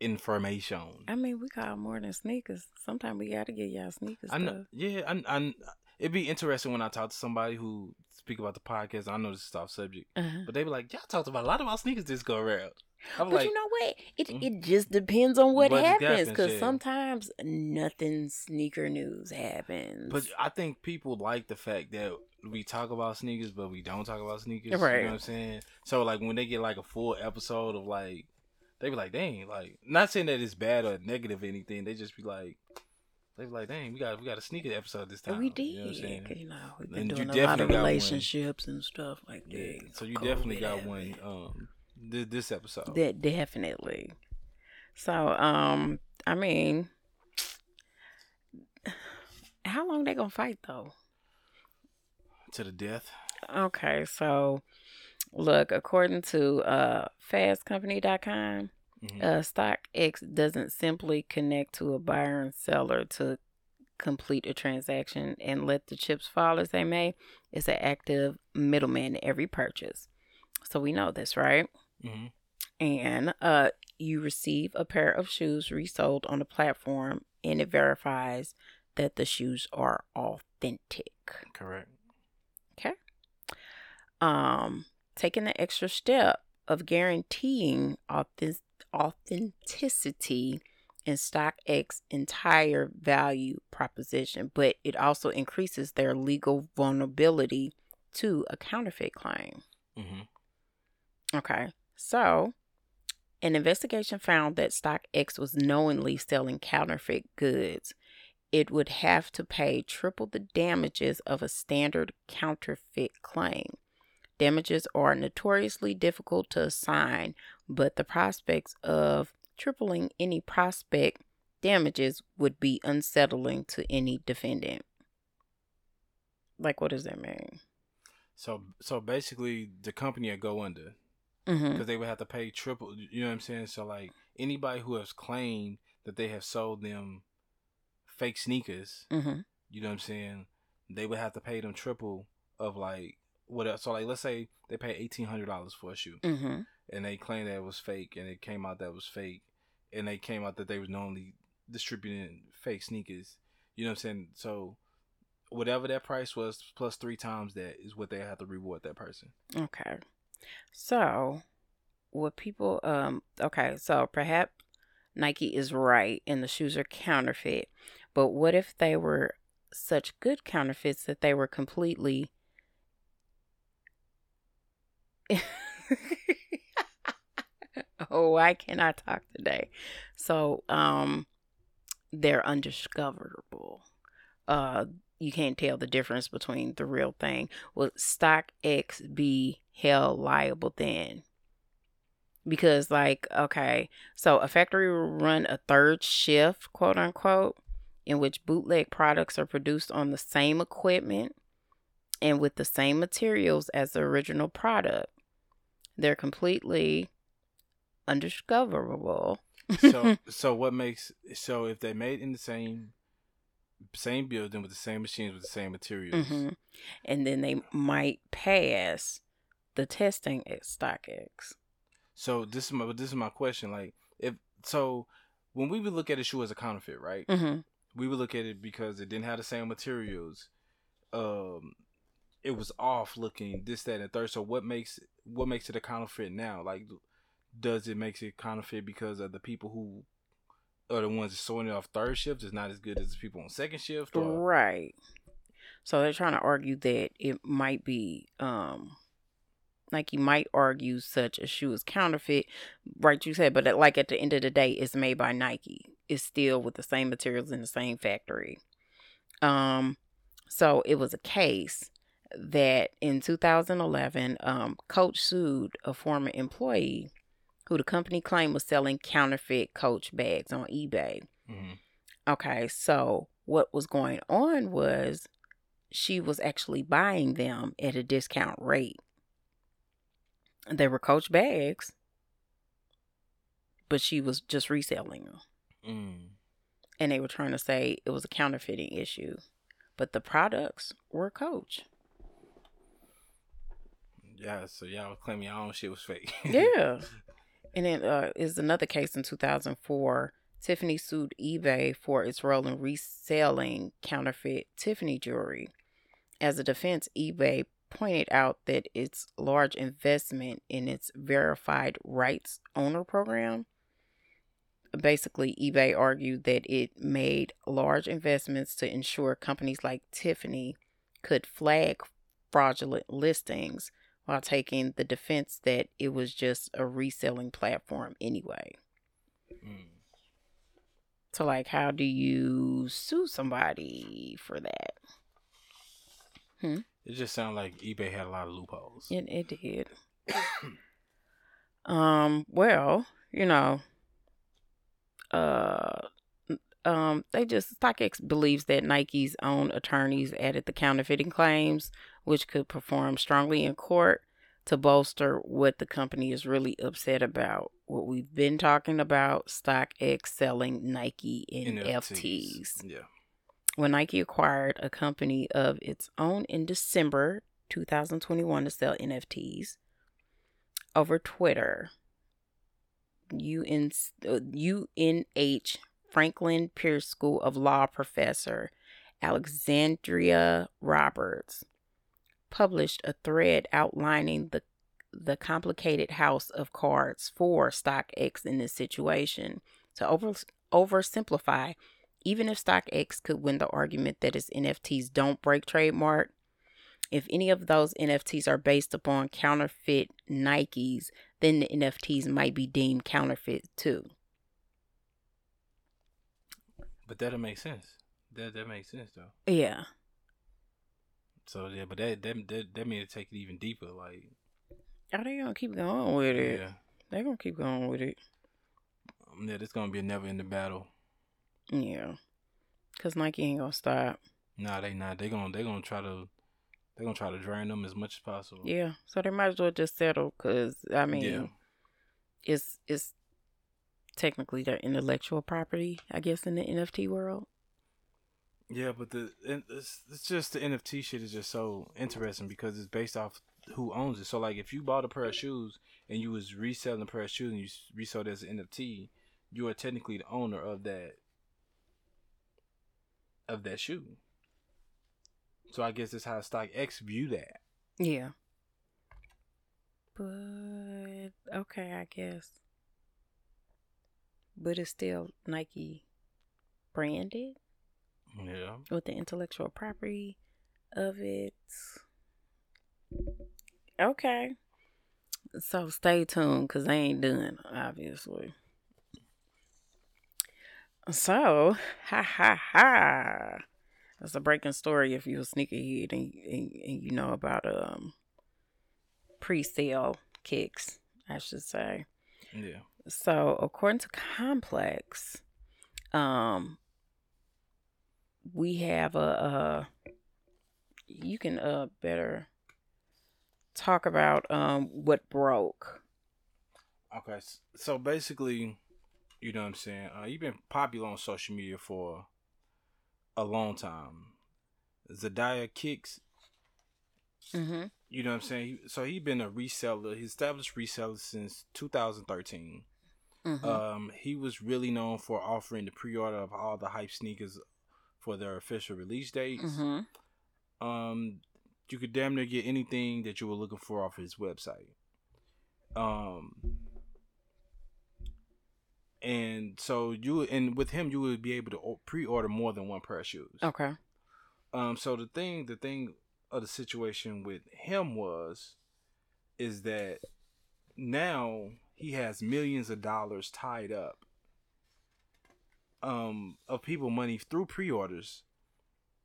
information. I mean, we call it more than sneakers. Sometimes we gotta get y'all sneakers. I know. Stuff. Yeah, I it'd be interesting when I talk to somebody who speak about the podcast. I know this is off subject, but they be like, "Y'all talked about a lot about sneakers this go around." I'm but like, you know what? It just depends on what happens because sometimes nothing sneaker news happens. But I think people like the fact that we talk about sneakers, but we don't talk about sneakers. Right. You know what I'm saying? So like when they get like a full episode of like, they be like, "Dang!" Like not saying that it's bad or negative or anything. They just be like. They were like, dang, we got a sneaker episode this time. We did. You know what I'm saying? You know, we've been doing a lot of relationships and stuff like that. Yeah, so you definitely got one this episode. That definitely. So, I mean, how long they gonna fight though? To the death. Okay, so look, according to fastcompany.com, StockX doesn't simply connect to a buyer and seller to complete a transaction and let the chips fall as they may. It's an active middleman in every purchase. So we know this, right? Mm-hmm. And you receive a pair of shoes resold on the platform and it verifies that the shoes are authentic. Correct. Okay. Taking the extra step of guaranteeing authenticity in StockX's entire value proposition, but it also increases their legal vulnerability to a counterfeit claim. Mm-hmm. Okay, so an investigation found that StockX was knowingly selling counterfeit goods. It would have to pay triple the damages of a standard counterfeit claim. Damages are notoriously difficult to assign, but the prospects of tripling any prospect damages would be unsettling to any defendant. Like, what does that mean? So basically, the company would go under because they would have to pay triple. You know what I'm saying? So, like, anybody who has claimed that they have sold them fake sneakers, you know what I'm saying? They would have to pay them triple of, like, what else? So, like, let's say they paid $1,800 for a shoe, and they claimed that it was fake, and it came out that it was fake, and they came out that they was normally distributing fake sneakers. You know what I'm saying? So, whatever that price was, plus 3 times that is what they have to reward that person. Okay. So, what people... okay, so perhaps Nike is right, and the shoes are counterfeit, but what if they were such good counterfeits that they were completely... Oh, why can't I talk today? So, they're undiscoverable. You can't tell the difference between the real thing. Will StockX be held liable then? Because, like, okay, so a factory will run a third shift, quote unquote, in which bootleg products are produced on the same equipment and with the same materials as the original product. They're completely undiscoverable. So what makes... So if they made in the same building with the same machines with the same materials. And then they might pass the testing at StockX. So this is my question. Like, if so when we would look at a shoe as a counterfeit, right? We would look at it because it didn't have the same materials. It was off looking, this, that, and third. So what makes it a counterfeit now? Like, does it makes it counterfeit because of the people who are the ones that's sorting it off third shift is not as good as the people on second shift. Or... Right. So they're trying to argue that it might be, Nike might argue such a shoe is counterfeit, right? You said, but like at the end of the day, it's made by Nike. It's still with the same materials in the same factory. So it was a case that in 2011, Coach sued a former employee who the company claimed was selling counterfeit Coach bags on eBay. Mm-hmm. Okay, so what was going on was she was actually buying them at a discount rate. They were Coach bags, but she was just reselling them. Mm. And they were trying to say it was a counterfeiting issue, but the products were Coach. Yeah, so y'all were claiming y'all own shit was fake. Yeah. And then is another case in 2004. Tiffany sued eBay for its role in reselling counterfeit Tiffany jewelry. As a defense, eBay pointed out that its large investment in its verified rights owner program. Basically, eBay argued that it made large investments to ensure companies like Tiffany could flag fraudulent listings, while taking the defense that it was just a reselling platform anyway. Mm. So, like, how do you sue somebody for that? Hmm? It just sounded like eBay had a lot of loopholes. It did. Well, you know, StockX believes that Nike's own attorneys added the counterfeiting claims, which could perform strongly in court to bolster what the company is really upset about. What we've been talking about, StockX selling Nike NFTs. Yeah. When Nike acquired a company of its own in December 2021 to sell NFTs over Twitter, UNH Franklin Pierce School of Law professor Alexandria Roberts published a thread outlining the complicated house of cards for StockX in this situation. To oversimplify, even if StockX could win the argument that its NFTs don't break trademark, if any of those NFTs are based upon counterfeit Nikes, then the NFTs might be deemed counterfeit too. But that'll make sense. That makes sense though. Yeah. So yeah, but that made it take it even deeper. Like, are they gonna keep going with it? Yeah, they're gonna keep going with it. Yeah, it's gonna be a never-ending battle. Yeah, cause Nike ain't gonna stop. Nah, they not. They're gonna try to drain them as much as possible. Yeah, so they might as well just settle. Cause I mean, yeah. It's technically their intellectual property, I guess, in the NFT world. Yeah, but it's just the NFT shit is just so interesting because it's based off who owns it. So, like, if you bought a pair of shoes and you was reselling a pair of shoes and you resold it as an NFT, you are technically the owner of that shoe. So I guess that's how StockX view that. Yeah. But, okay, I guess. But it's still Nike branded? Yeah. With the intellectual property of it. Okay. So stay tuned because they ain't done, obviously. So, ha. That's a breaking story if you're a sneakerhead and you know about pre-sale kicks, I should say. Yeah. So, according to Complex, we have you can better talk about what broke. Okay, so basically, you know what I'm saying, you've been popular on social media for a long time. Zadeh Kicks, mm-hmm. You know what I'm saying, so he's been a reseller, he established reseller since 2013. Mm-hmm. He was really known for offering the pre-order of all the hype sneakers for their official release dates. Mm-hmm. You could damn near get anything that you were looking for off his website. And so you, and with him, you would be able to pre-order more than one pair of shoes. Okay. So the thing of the situation with him is that now he has millions of dollars tied up, of people money through pre-orders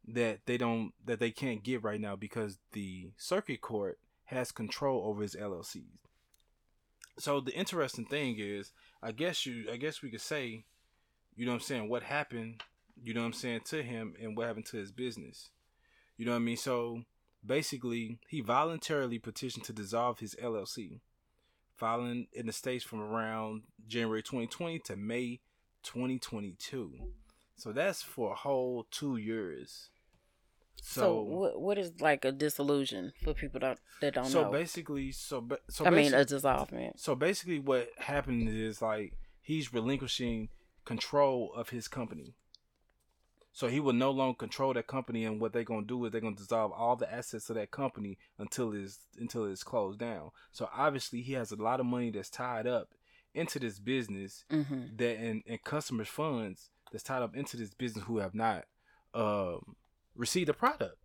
that they can't get right now because the circuit court has control over his LLCs. So the interesting thing is, I guess we could say, you know what I'm saying, what happened, you know what I'm saying, to him and what happened to his business. You know what I mean? So basically, he voluntarily petitioned to dissolve his LLC, filing in the States from around January 2020 to May 2022. So that's for a whole 2 years. So what is like a dissolution for people that don't know? So basically, a dissolvement. So basically, what happened is like he's relinquishing control of his company. So he will no longer control that company, and what they're gonna do is they're gonna dissolve all the assets of that company until it's closed down. So obviously, he has a lot of money that's tied up into this business, mm-hmm. that and customers' funds that's tied up into this business who have not received the product.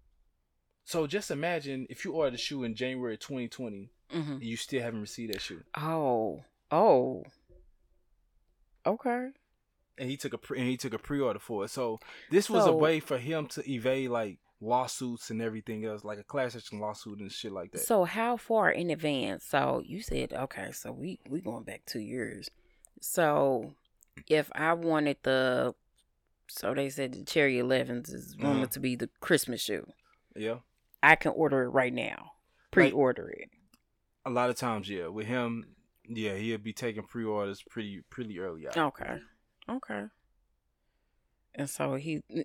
So just imagine if you ordered a shoe in January 2020, mm-hmm. and you still haven't received that shoe. Oh, okay. And he took a pre-order for it. So this was a way for him to evade like lawsuits and everything else, like a class action lawsuit and shit like that. So how far in advance? So you said, okay, so we going back 2 years. So if I wanted so they said the Cherry 11s is rumored to be the Christmas shoe. Yeah. I can order it right now. Pre-order it. A lot of times, yeah. With him, yeah, he'll be taking pre-orders pretty early out. Okay. And so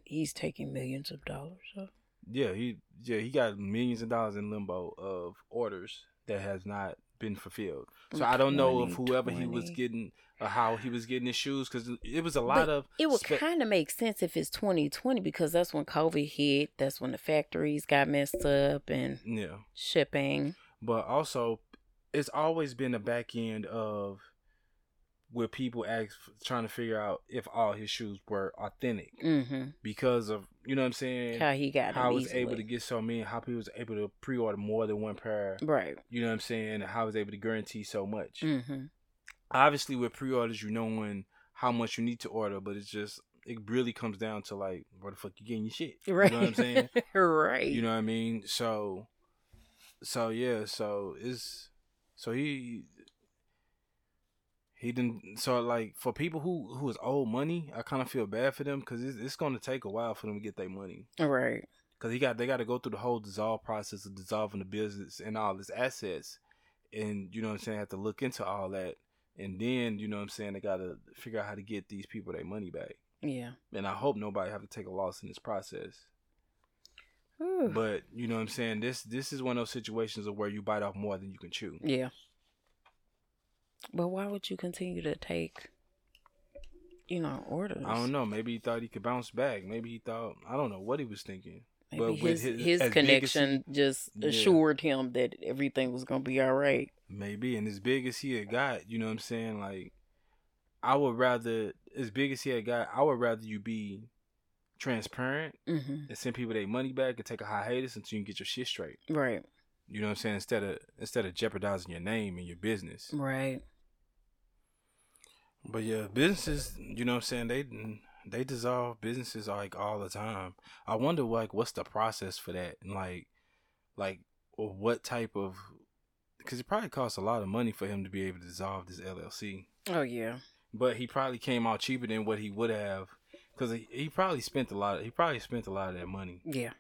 he's taking millions of dollars. So. Yeah, he got millions of dollars in limbo of orders that has not been fulfilled. So I don't know if whoever he was getting or how he was getting his shoes, because it was a lot of. It would kind of make sense if it's 2020 because that's when COVID hit. That's when the factories got messed up and shipping. But also, it's always been the back end of. Where people trying to figure out if all his shoes were authentic, mm-hmm. because of, you know what I'm saying, how he got, how he was able to get so many, how he was able to pre-order more than one pair, right? You know what I'm saying, how he was able to guarantee so much. Mm-hmm. Obviously, with pre-orders, you knowing how much you need to order, but it really comes down to like where the fuck you getting your shit, right? You know what I'm saying, right? You know what I mean? So he. He didn't. So, like, for people who is owed money, I kind of feel bad for them because it's going to take a while for them to get their money. Right. Because they got to go through the whole dissolve process of dissolving the business and all its assets. And, you know what I'm saying, have to look into all that. And then, you know what I'm saying, they got to figure out how to get these people their money back. Yeah. And I hope nobody have to take a loss in this process. Ooh. But, you know what I'm saying, this is one of those situations of where you bite off more than you can chew. Yeah. But why would you continue to take, orders? I don't know. Maybe he thought he could bounce back. Maybe he thought, I don't know what he was thinking. Maybe but his connection just assured him that everything was going to be all right. Maybe. And as big as he had got, you know what I'm saying? Like, I would rather you be transparent, mm-hmm. and send people their money back and take a hiatus until you can get your shit straight. Right. You know what I'm saying? Instead of jeopardizing your name and your business. Right. But yeah, businesses, you know what I'm saying? They dissolve businesses like all the time. I wonder like what's the process for that? And like or what type of, because it probably costs a lot of money for him to be able to dissolve this LLC. Oh yeah. But he probably came out cheaper than what he would have because he probably spent a lot of that money. Yeah.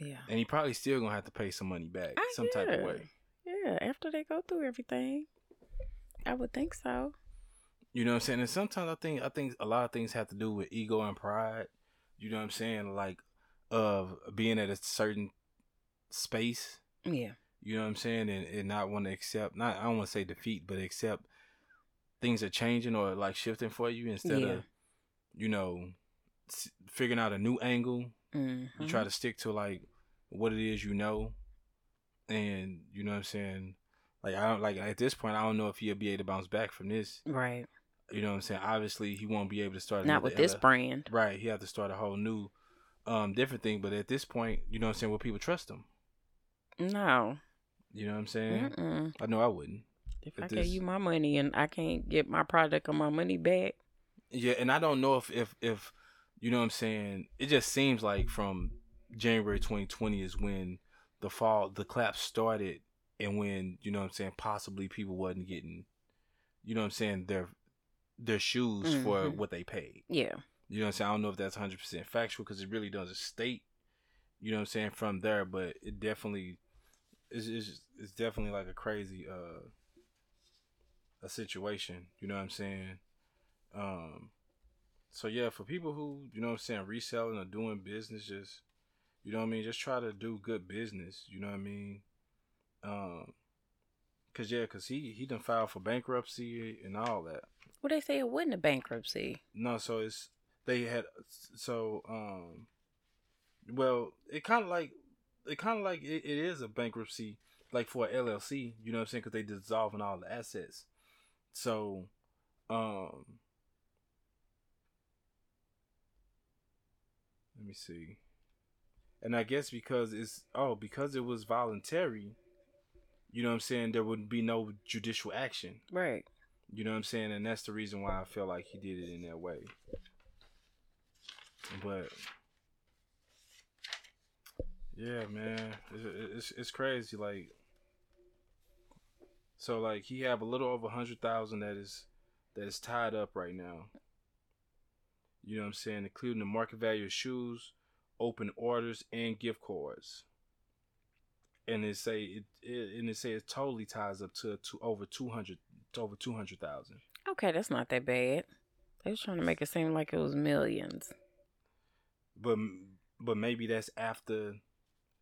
Yeah. And he probably still going to have to pay some money back type of way. Yeah, after they go through everything. I would think so. You know what I'm saying? And sometimes I think a lot of things have to do with ego and pride. You know what I'm saying? Like of being at a certain space. Yeah. You know what I'm saying? And not want to accept, I don't want to say defeat, but accept things are changing or like shifting for you instead of, figuring out a new angle. Mm-hmm. You try to stick to like what it is, and you know what I'm saying? Like, I don't, like at this point, I don't know if you'll be able to bounce back from this. Right. You know what I'm saying? Obviously, he won't be able to start. Not with this brand. Right. He have to start a whole new different thing. But at this point, you know what I'm saying? Will people trust him? No. You know what I'm saying? Mm-mm. I know I wouldn't. If I gave you my money and I can't get my product or my money back. Yeah. And I don't know if you know what I'm saying? It just seems like from January 2020 is when the collapse started. And when, you know what I'm saying, possibly people wasn't getting, you know what I'm saying, their shoes mm-hmm. for what they paid. Yeah. You know what I'm saying? I don't know if that's 100% factual because it really doesn't state, you know what I'm saying, from there. But it definitely it's definitely like a crazy a situation. You know what I'm saying? So, yeah, for people who, you know what I'm saying, reselling or doing business, just, you know what I mean, just try to do good business. You know what I mean? Cause he done filed for bankruptcy and all that. Well, they say it wasn't a bankruptcy. No, so it is a bankruptcy, like for an LLC, you know what I'm saying? Cause they dissolving all the assets. So, let me see. And I guess because it was voluntary, you know what I'm saying, there would be no judicial action. Right. You know what I'm saying? And that's the reason why I feel like he did it in that way. But, yeah, man, it's crazy. Like, so, like, he have a little over 100,000 that is tied up right now. You know what I'm saying? Including the market value of shoes, open orders, and gift cards. And it totally ties up to over 200,000. Okay, that's not that bad. They was trying to make it seem like it was millions. But maybe that's after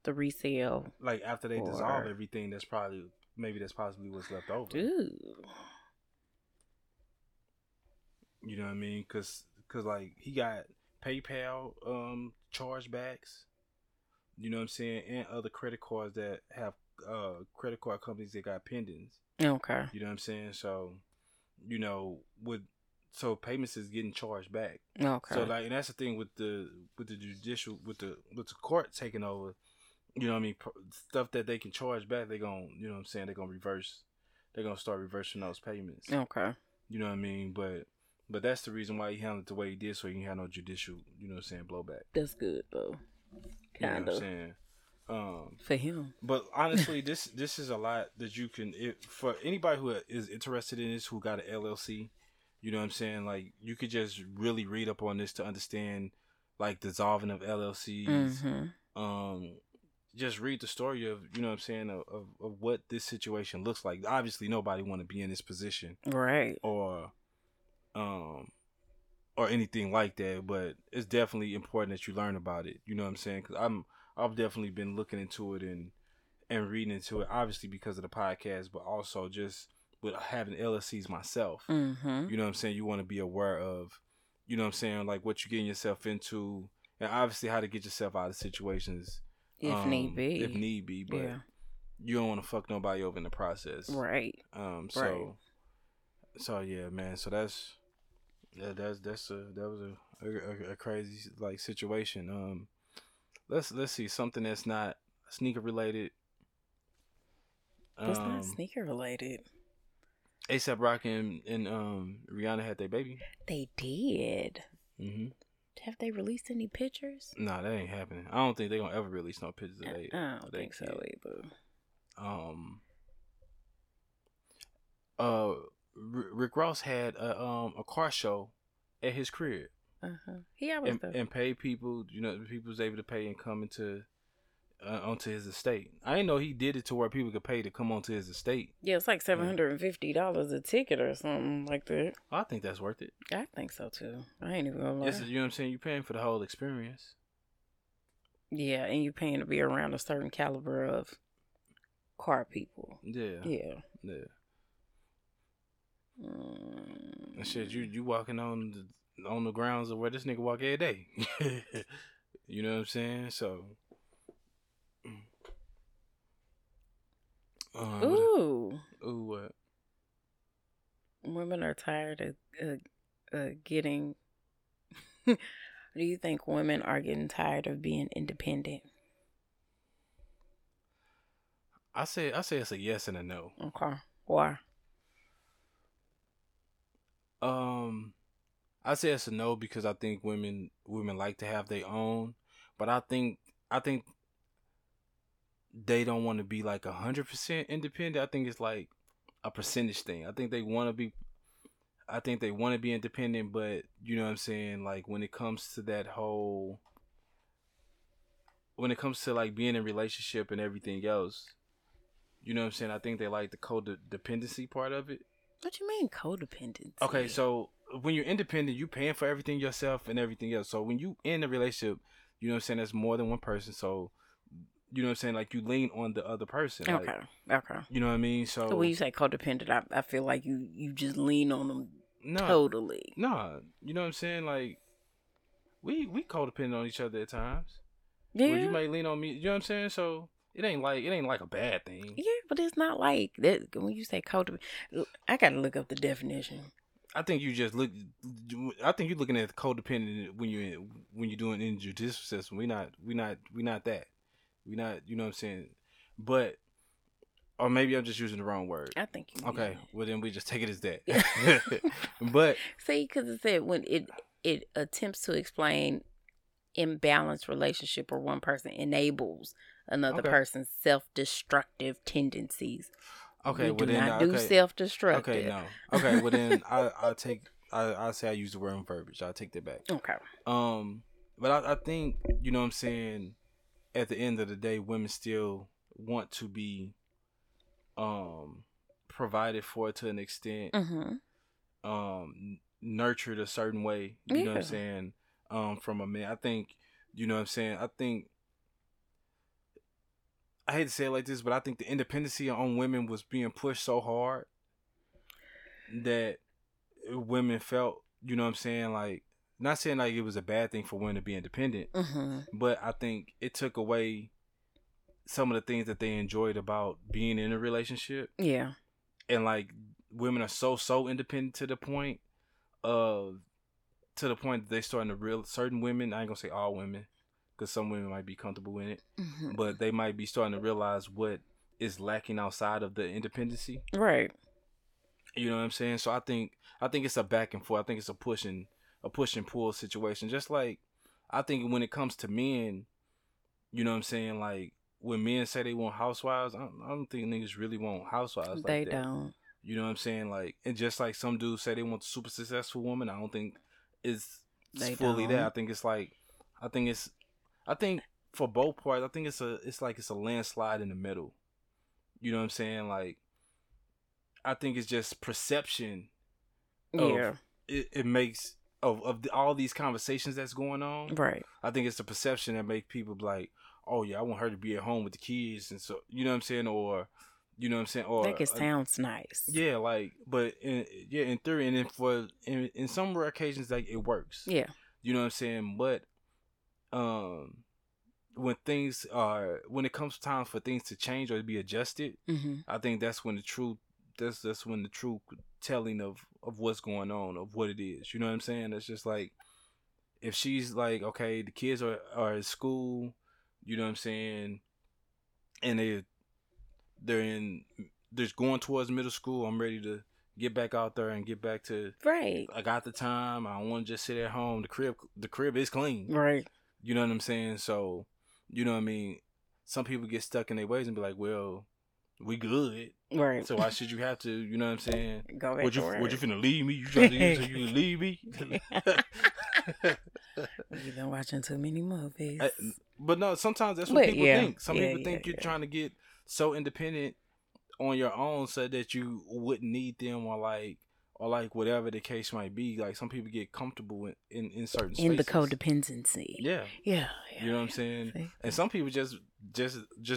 the resale. Like after they dissolve everything, that's possibly what's left over. Dude. You know what I mean? Cause like he got PayPal chargebacks. You know what I'm saying? And other credit cards that have credit card companies that got pendants. Okay. You know what I'm saying? So, you know, payments is getting charged back. Okay. So like, and that's the thing with the judicial, with the court taking over, you know what I mean? Stuff that they can charge back, they're going to, you know what I'm saying? They're going to reverse, they're going to start reversing those payments. Okay. You know what I mean? But that's the reason why he handled it the way he did, so he can have no judicial, you know what I'm saying, blowback. That's good though. Kind of. You know what I'm saying? For him. But honestly, this is a lot that you can... for anybody who is interested in this, who got an LLC, you know what I'm saying? Like, you could just really read up on this to understand, like, dissolving of LLCs. Mm-hmm. Just read the story of, you know what I'm saying, of what this situation looks like. Obviously, nobody want to be in this position. Right. Or anything like that, but it's definitely important that you learn about it. You know what I'm saying? Because I've definitely been looking into it and reading into it, obviously because of the podcast, but also just with having LLCs myself. Mm-hmm. You know what I'm saying? You want to be aware of, you know what I'm saying, like what you're getting yourself into, and obviously how to get yourself out of situations if need be, but yeah. You don't want to fuck nobody over in the process, right? So yeah, man. So that's. Yeah, that was a crazy like situation. Let's see something that's not sneaker related. That's not sneaker related. A$AP Rocky and Rihanna had their baby. They did. Mm-hmm. Have they released any pictures? No, that ain't happening. I don't think they're gonna ever release no pictures of they. I don't think so either. Rick Ross had a car show at his crib. Uh-huh. He always and paid people. You know, people was able to pay and come into onto his estate. I didn't know he did it to where people could pay to come onto his estate. Yeah, it's like $750 a ticket or something like that. I think that's worth it. I think so too. I ain't even gonna lie. Yes, you know what I'm saying. You're paying for the whole experience. Yeah, and you're paying to be around a certain caliber of car people. Yeah. Yeah. Yeah. And shit, you walking on the grounds of where this nigga walk every day. You know what I'm saying? So, ooh, what? women are tired of getting... Do you think women are getting tired of being independent? I say it's a yes and a no. Okay. Why? I say it's a no because I think women like to have their own, but I think they don't want to be like 100% independent. I think it's like a percentage thing. I think they want to be independent, but you know what I'm saying? Like when it comes to that whole, when it comes to like being in a relationship and everything else, you know what I'm saying? I think they like the codependency part of it. What you mean codependency? Okay, so when you're independent, you're paying for everything yourself and everything else. So when you in a relationship, you know what I'm saying? There's more than one person. So, you know what I'm saying? Like you lean on the other person. Okay. Like, okay. You know what I mean? So when you say codependent, I feel like you just lean on them totally. No. You know what I'm saying? Like we codependent on each other at times. Yeah. Well, you might lean on me. You know what I'm saying? So it ain't like a bad thing. Yeah, but it's not like that. When you say codependent, I gotta look up the definition. I think you're looking at codependent when you're doing in the judicial system. We not that. We not, you know what I'm saying? But, or maybe I'm just using the wrong word. I think you okay, mean. Well, then we just take it as that. But. See, because it said when it attempts to explain imbalanced relationship or one person enables another person's self-destructive tendencies. Okay, well then. Do self-destructive. Okay, no. Okay, well then I say I use the wrong verbiage. I'll take that back. Okay. But I think, you know what I'm saying, at the end of the day, women still want to be provided for to an extent, mm-hmm. Nurtured a certain way, you know what I'm saying, from a man. I think, you know what I'm saying, I hate to say it like this, but I think the independency on women was being pushed so hard that women felt, you know what I'm saying, like, not saying like it was a bad thing for women to be independent, mm-hmm. but I think it took away some of the things that they enjoyed about being in a relationship. Yeah. And like women are so independent to the point that they starting to real certain women, I ain't gonna say all women, because some women might be comfortable in it, mm-hmm. but they might be starting to realize what is lacking outside of the independency. Right. You know what I'm saying? So I think it's a back and forth. I think it's a push and pull situation. Just like I think when it comes to men, you know what I'm saying? Like when men say they want housewives, I don't think niggas really want housewives. They like that. Don't. You know what I'm saying? Like, and just like some dudes say they want a super successful woman, I don't think it's fully that. I think for both parts, I think it's a landslide in the middle. You know what I'm saying? Like, I think it's just perception. Yeah. It makes. Of all these conversations that's going on, right? I think it's the perception that make people like, oh yeah, I want her to be at home with the kids, and so you know what I'm saying, or you know what I'm saying, or like it sounds nice, yeah, like, but in theory, and then in some rare occasions, like it works, yeah, you know what I'm saying, but when it comes time for things to change or to be adjusted, mm-hmm. I think that's when the truth. That's when the true telling of what's going on, of what it is. You know what I'm saying? It's just like, if she's like, okay, the kids are at school, you know what I'm saying, and they're going towards middle school. I'm ready to get back out there and get back to right. I got the time. I don't want to just sit at home. The crib is clean. Right. You know what I'm saying? So, you know what I mean. Some people get stuck in their ways and be like, well, we good. Right. So why should you have to, you know what I'm saying? Go back to work. What you finna leave me? You trying to leave, so you leave me? You've been watching too many movies. But no, sometimes that's what people think. Some people think you're trying to get so independent on your own so that you wouldn't need them or like whatever the case might be. Like some people get comfortable in certain spaces. In the codependency. Yeah. Yeah. You know what I'm saying? See? And some people just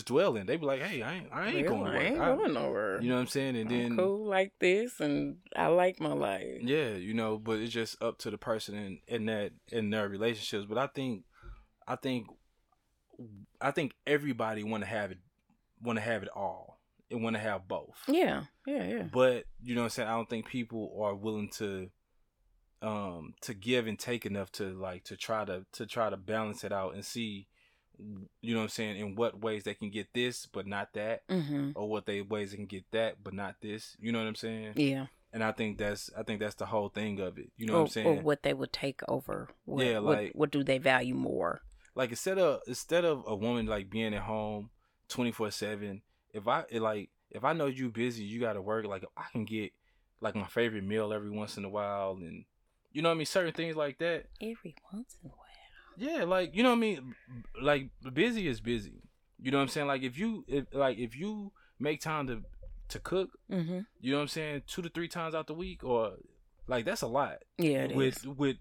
dwell in. They be like, hey, I ain't going nowhere. Going nowhere. You know what I'm saying? And I'm then cool like this, and I like my life. Yeah, you know, but it's just up to the person in their relationships. But I think everybody want to have it all it want to have both. Yeah. But you know what I'm saying? I don't think people are willing to give and take enough to like to try to balance it out and see, you know what I'm saying, in what ways they can get this but not that, mm-hmm. or what they ways they can get that but not this. You know what I'm saying? Yeah. And I think that's the whole thing of it. You know what I'm saying? Or what they would take over. What do they value more? Like instead of a woman like being at home 24/7, if I know you busy, you got to work. Like I can get like my favorite meal every once in a while, and you know what I mean, certain things like that. Every once in a while. Yeah, like you know what I mean. Like busy is busy. You know what I'm saying? Like if you make time to cook, mm-hmm. you know what I'm saying, 2 to 3 times out the week, or like that's a lot. Yeah, it is. With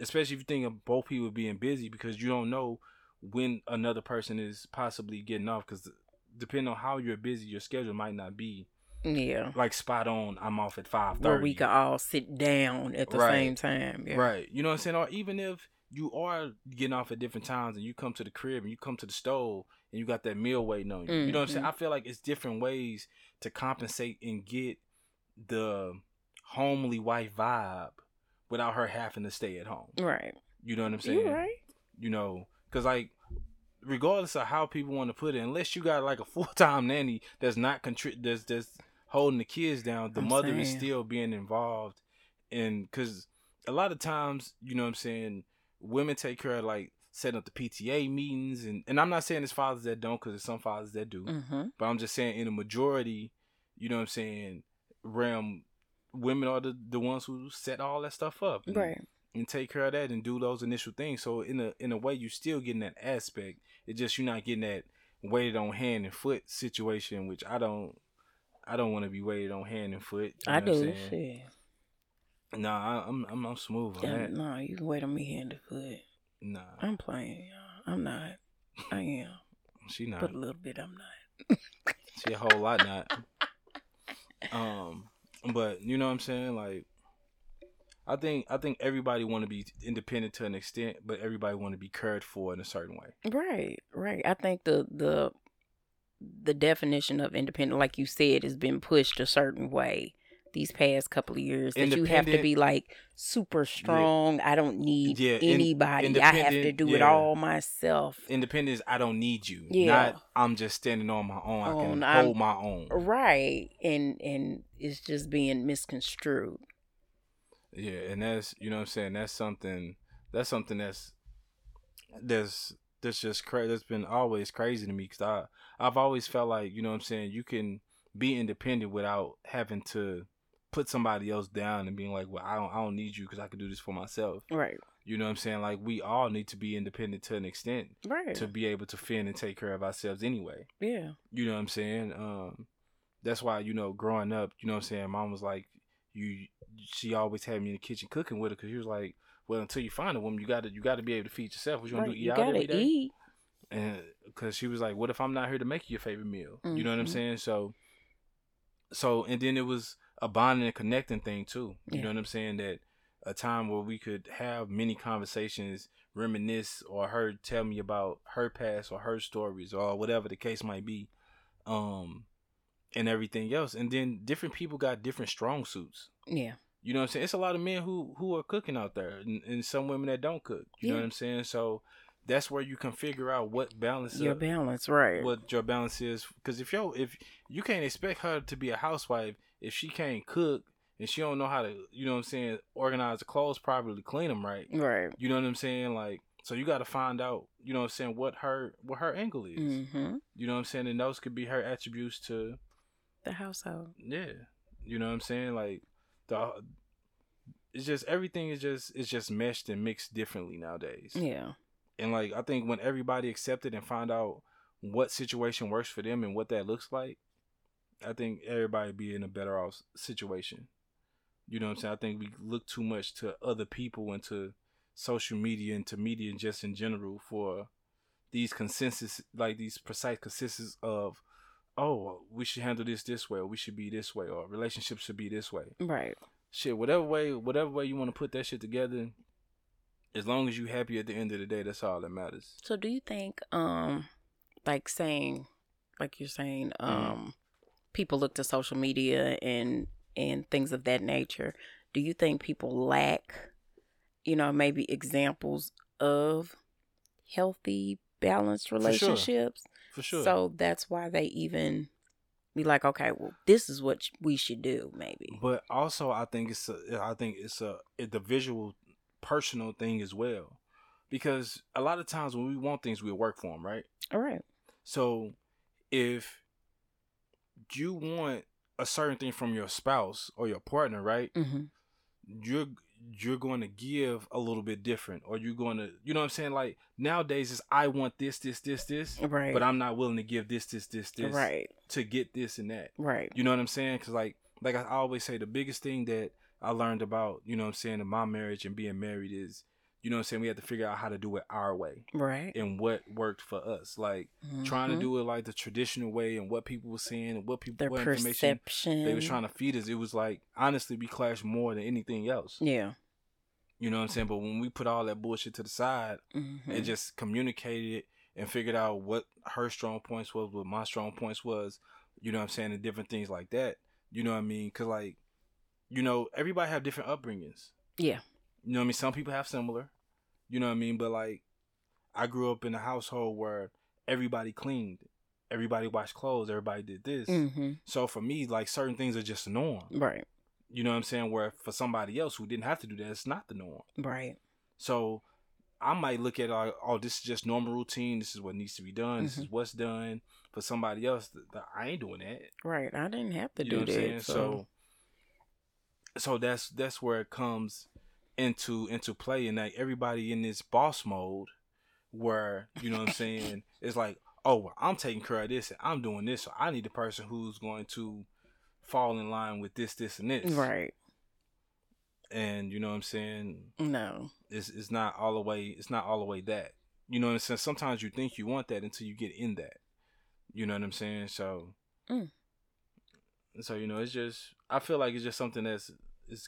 especially if you think of both people being busy, because you don't know when another person is possibly getting off, because depending on how you're busy, your schedule might not be like spot on. I'm off at 5:30. Where we can all sit down at the same time. Yeah. Right. You know what I'm saying? Or even if you are getting off at different times and you come to the crib and you come to the stove and you got that meal waiting on you. Mm-hmm. You know what I'm saying? I feel like it's different ways to compensate and get the homely wife vibe without her having to stay at home. Right. You know what I'm saying? You're right. You know, because like regardless of how people want to put it, unless you got like a full-time nanny that's not that's holding the kids down, the mother is still being involved. And because a lot of times, you know what I'm saying, women take care of like setting up the PTA meetings, and I'm not saying it's fathers that don't, because there's some fathers that do, mm-hmm. but I'm just saying in the majority, you know what I'm saying, realm, women are the ones who set all that stuff up and take care of that and do those initial things. So in a way, you still getting that aspect. It's just you're not getting that weighted on hand and foot situation, which I don't want to be weighted on hand and foot. You know I do. Yeah. Nah, I'm smooth on that. Nah, you can wait on me hand and foot. Nah, I'm playing, y'all. I'm not. I am. She not. But a little bit, I'm not. She a whole lot not. But you know what I'm saying? Like, I think everybody want to be independent to an extent, but everybody want to be cared for in a certain way. Right. I think the definition of independent, like you said, has been pushed a certain way these past couple of years, that you have to be like super strong. Yeah. I don't need anybody. I have to do it all myself. Independence. I don't need you. Yeah. Not I'm just standing on my own. I can hold my own. Right. And it's just being misconstrued. Yeah. And that's, you know what I'm saying? That's something that's just crazy. That's been always crazy to me. Cause I've always felt like, you know what I'm saying? You can be independent without having to put somebody else down and being like, well, I don't need you because I can do this for myself. Right. You know what I'm saying? Like, we all need to be independent to an extent to be able to fend and take care of ourselves anyway. Yeah. You know what I'm saying? That's why, you know, growing up, you know what I'm saying? Mom was like, she always had me in the kitchen cooking with her, because she was like, well, until you find a woman, you got to be able to feed yourself. What you want to do, eat out every day? You got to eat. Because she was like, what if I'm not here to make you your favorite meal? Mm-hmm. You know what I'm saying? So, and then it was a bonding and connecting thing too. You know what I'm saying? That a time where we could have many conversations, reminisce, or her tell me about her past or her stories or whatever the case might be, and everything else. And then different people got different strong suits. Yeah. You know what I'm saying? It's a lot of men who are cooking out there, and some women that don't cook. You know what I'm saying? So that's where you can figure out what balance what your balance is. Because if you can't expect her to be a housewife if she can't cook and she don't know how to, you know what I'm saying, organize the clothes properly, clean them right. You know what I'm saying? Like, so you got to find out, you know what I'm saying, what her angle is. Mm-hmm. You know what I'm saying? And those could be her attributes to the household. Yeah, you know what I'm saying? Like, it's just everything is just meshed and mixed differently nowadays. Yeah. And, like, I think when everybody accepted and find out what situation works for them and what that looks like, I think everybody be in a better off situation. You know what I'm saying? I think we look too much to other people and to social media and to media just in general for these consensus, like these precise consensus of, oh, we should handle this way, or we should be this way, or relationships should be this way. Right. Shit, whatever way you want to put that shit together, as long as you happy at the end of the day, that's all that matters. So do you think, like you're saying, people look to social media and things of that nature, do you think people lack, you know, maybe examples of healthy, balanced relationships? For sure. So that's why they even be like, okay, well, this is what we should do, maybe. But also, I think it's a visual, personal thing as well, because a lot of times when we want things, we'll work for them, right? All right. So if you want a certain thing from your spouse or your partner, right? Mm-hmm. You're going to give a little bit different, or you're going to, you know what I'm saying? Like nowadays is I want this, right? But I'm not willing to give this, right? To get this and that, right? You know what I'm saying? Because like I always say, the biggest thing that I learned about, you know what I'm saying, in my marriage and being married is, you know what I'm saying, we have to figure out how to do it our way, right? And what worked for us, like mm-hmm. trying to do it like the traditional way and what people were saying and what people, their what information perception they were trying to feed us. It was like, honestly, we clashed more than anything else. Yeah. You know what I'm saying? But when we put all that bullshit to the side mm-hmm. and just communicated and figured out what her strong points was, what my strong points was, you know what I'm saying, and different things like that. You know what I mean? Because like, you know, everybody have different upbringings. Yeah. You know what I mean? Some people have similar. You know what I mean? But like, I grew up in a household where everybody cleaned. Everybody washed clothes. Everybody did this. Mm-hmm. So for me, like certain things are just the norm. Right. You know what I'm saying? Where for somebody else who didn't have to do that, it's not the norm. Right. So I might look at, like, oh, this is just normal routine. This is what needs to be done. Mm-hmm. This is what's done. For somebody else, I ain't doing that. Right. I didn't have to do that. You know what I'm saying? So that's where it comes into play, and like everybody in this boss mode, where you know what I'm saying, it's like, oh, well, I'm taking care of this and I'm doing this, so I need the person who's going to fall in line with this, and this, right? And you know what I'm saying? No, it's not all the way. It's not all the way that, you know what I'm saying. Sometimes you think you want that until you get in that. You know what I'm saying? So. Mm. So, you know, it's just, I feel like it's just something it's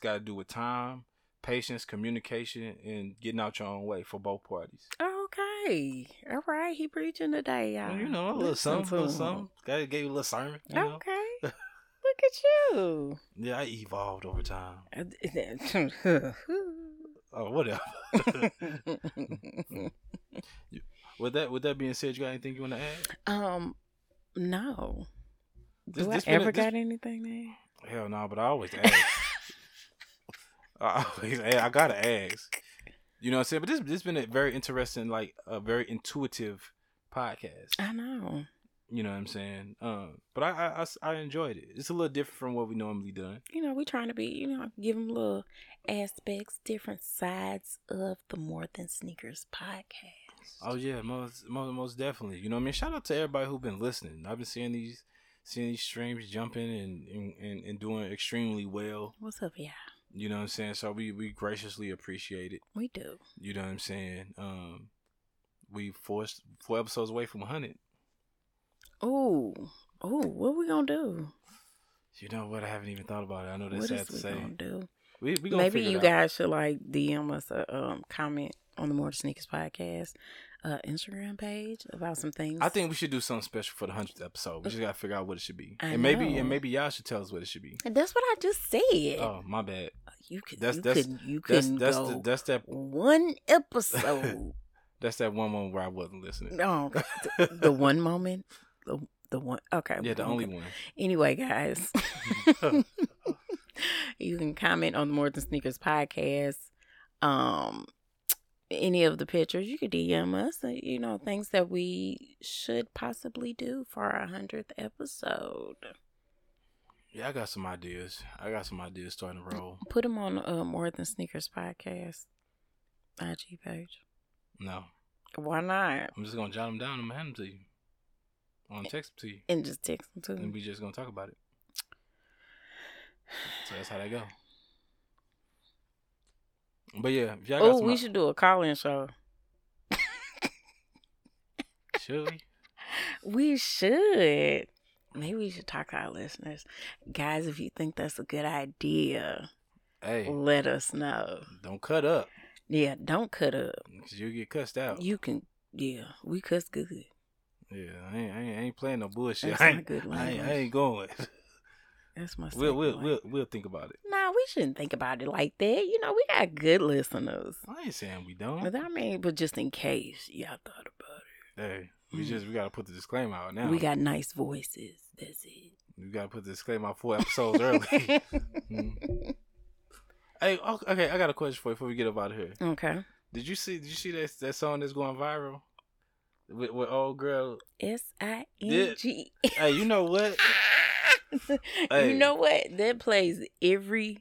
got to do with time, patience, communication, and getting out your own way for both parties. Okay. All right. He preaching today, y'all. Well, you know, a little something. I gave you a little sermon. Okay. Look at you. Yeah, I evolved over time. Oh, whatever. With that being said, you got anything you want to add? No. Got anything there? Hell no, but I always ask. I gotta ask. You know what I'm saying? But this been a very interesting, like a very intuitive podcast. I know. You know what I'm saying? But I enjoyed it. It's a little different from what we normally done. You know, we trying to be, you know, give them little aspects, different sides of the More Than Sneakers podcast. Oh yeah, most definitely. You know what I mean? Shout out to everybody who's been listening. I've been seeing these. streams jumping and doing extremely well. What's up, yeah? You know what I'm saying? So we graciously appreciate it. We do. You know what I'm saying? We forced 4 episodes away from 100. Oh, what we gonna do? You know what? I haven't even thought about it. I know that's sad to say. What we gonna do? We gonna maybe you guys should like DM us a comment on the More Than Sneakers podcast Instagram page about some things. I think we should do something special for the 100th episode. We just gotta figure out what it should be, and maybe y'all should tell us what it should be. And that's what I just said. Oh, my bad. That's one episode. That's that one moment where I wasn't listening. No, the one moment, the one. Okay, yeah, the only one. Anyway, guys, you can comment on the More Than Sneakers podcast. Any of the pictures, you could DM us, you know, things that we should possibly do for our 100th episode. Yeah, I got some ideas. Starting to roll. Put them on More Than Sneakers podcast IG page. No. Why not? I'm just going to jot them down and I'm going to hand them to you. I'm going to text them to you. And just text them to me. And we just going to talk about it. So that's how that go. But yeah, if y'all got we should do a call-in show. Should we? We should. Maybe we should talk to our listeners. Guys, if you think that's a good idea, hey, let us know. Don't cut up. Yeah, don't cut up. Because you'll get cussed out. We cuss good. Yeah, I ain't playing no bullshit. I ain't going. That's my. We'll think about it. Nah, we shouldn't think about it like that. You know, we got good listeners. I ain't saying we don't. But I mean, but just in case y'all thought about it. Hey, we gotta put the disclaimer out now. We got nice voices. That's it. We gotta put the disclaimer out 4 episodes early. Hey, okay, I got a question for you before we get up out of here. Okay. Did you see that song that's going viral? With old girl SING. Hey, you know what? Hey. You know what? That plays every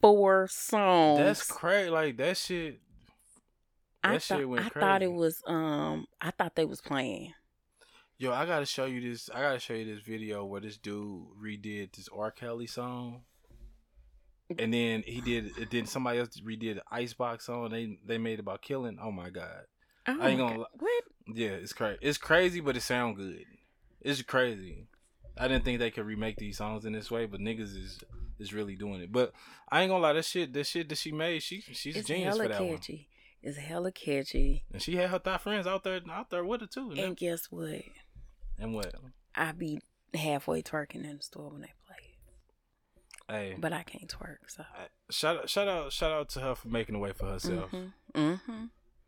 4 songs. That's crazy. Like that shit. That shit went crazy. I thought it was I thought they was playing. Yo, I gotta show you this video where this dude redid this R. Kelly song. And then then somebody else redid the Icebox song they made about killing. Oh my God. Oh, I ain't gonna lie. What? Yeah, it's crazy. It's crazy, but it sound good. It's crazy. I didn't think they could remake these songs in this way, but niggas is really doing it. But I ain't gonna lie, that shit that she made, she's a genius for that one. It's hella catchy. And she had her thought friends out there with her too. And guess what? And what? I be halfway twerking in the store when they play it. Hey, but I can't twerk. So shout out to her for making a way for herself. Mm-hmm.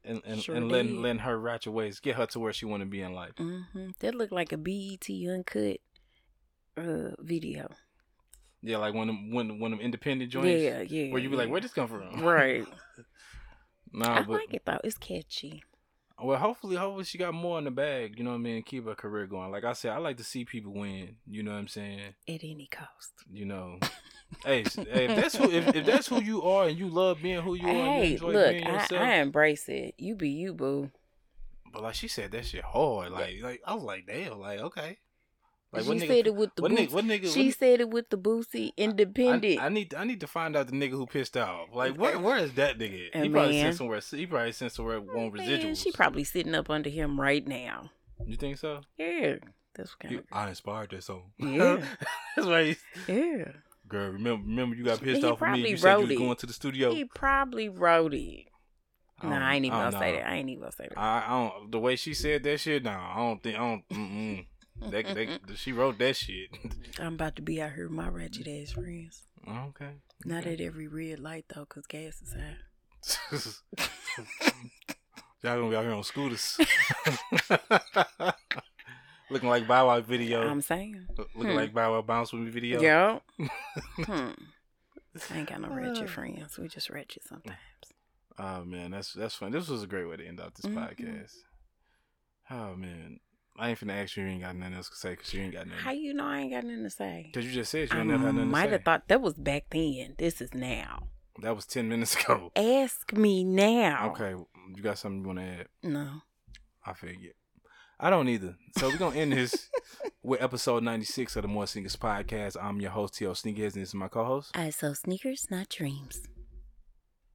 And sure and letting her ratchet ways get her to where she want to be in life. Mm-hmm. That looked like a BET uncut video. Yeah, like one of them independent joints. Yeah. Where you be like, where'd this come from? Right. I like it though. It's catchy. Well, hopefully she got more in the bag. You know what I mean? Keep her career going. Like I said, I like to see people win. You know what I'm saying? At any cost. You know. Hey, if that's who you are and you love being who you are, and you enjoy being yourself. I embrace it. You be you, boo. But like she said, that shit hard. Like I was like, damn. Like okay. Like, she said it with the boosie independent. I need to find out the nigga who pissed off. Like where is that nigga? And he probably sent somewhere on residuals. She probably sitting up under him right now. You think so? Yeah, that's what kind of. I inspired that song. Yeah, that's right. Yeah. Girl, remember you got pissed off at me. You said you was going to the studio. He probably wrote it. Nah, I ain't even gonna say that. I don't. The way she said that shit, nah, I don't think. I don't. She wrote that shit. I'm about to be out here with my ratchet ass friends. Okay. Not at every red light though, cause gas is high. Y'all gonna be out here on scooters. Looking like Bow Wow video. I'm saying. Looking like Bow Wow bounce with me video. Yo. I ain't got no ratchet friends. We just ratchet sometimes. Oh man, that's fun. This was a great way to end off this podcast. Oh man, I ain't finna ask you. You ain't got nothing else to say because you ain't got nothing. How you know I ain't got nothing to say? Because you just said you ain't never got nothing to say. I might have thought that was back then. This is now. That was 10 minutes ago. Ask me now. Okay, you got something you want to add? No. I figured. I don't either. So we're going to end this with episode 96 of the More Sneakers Podcast. I'm your host, T.L. Sneakers, and this is my co-host. I sell sneakers, not dreams.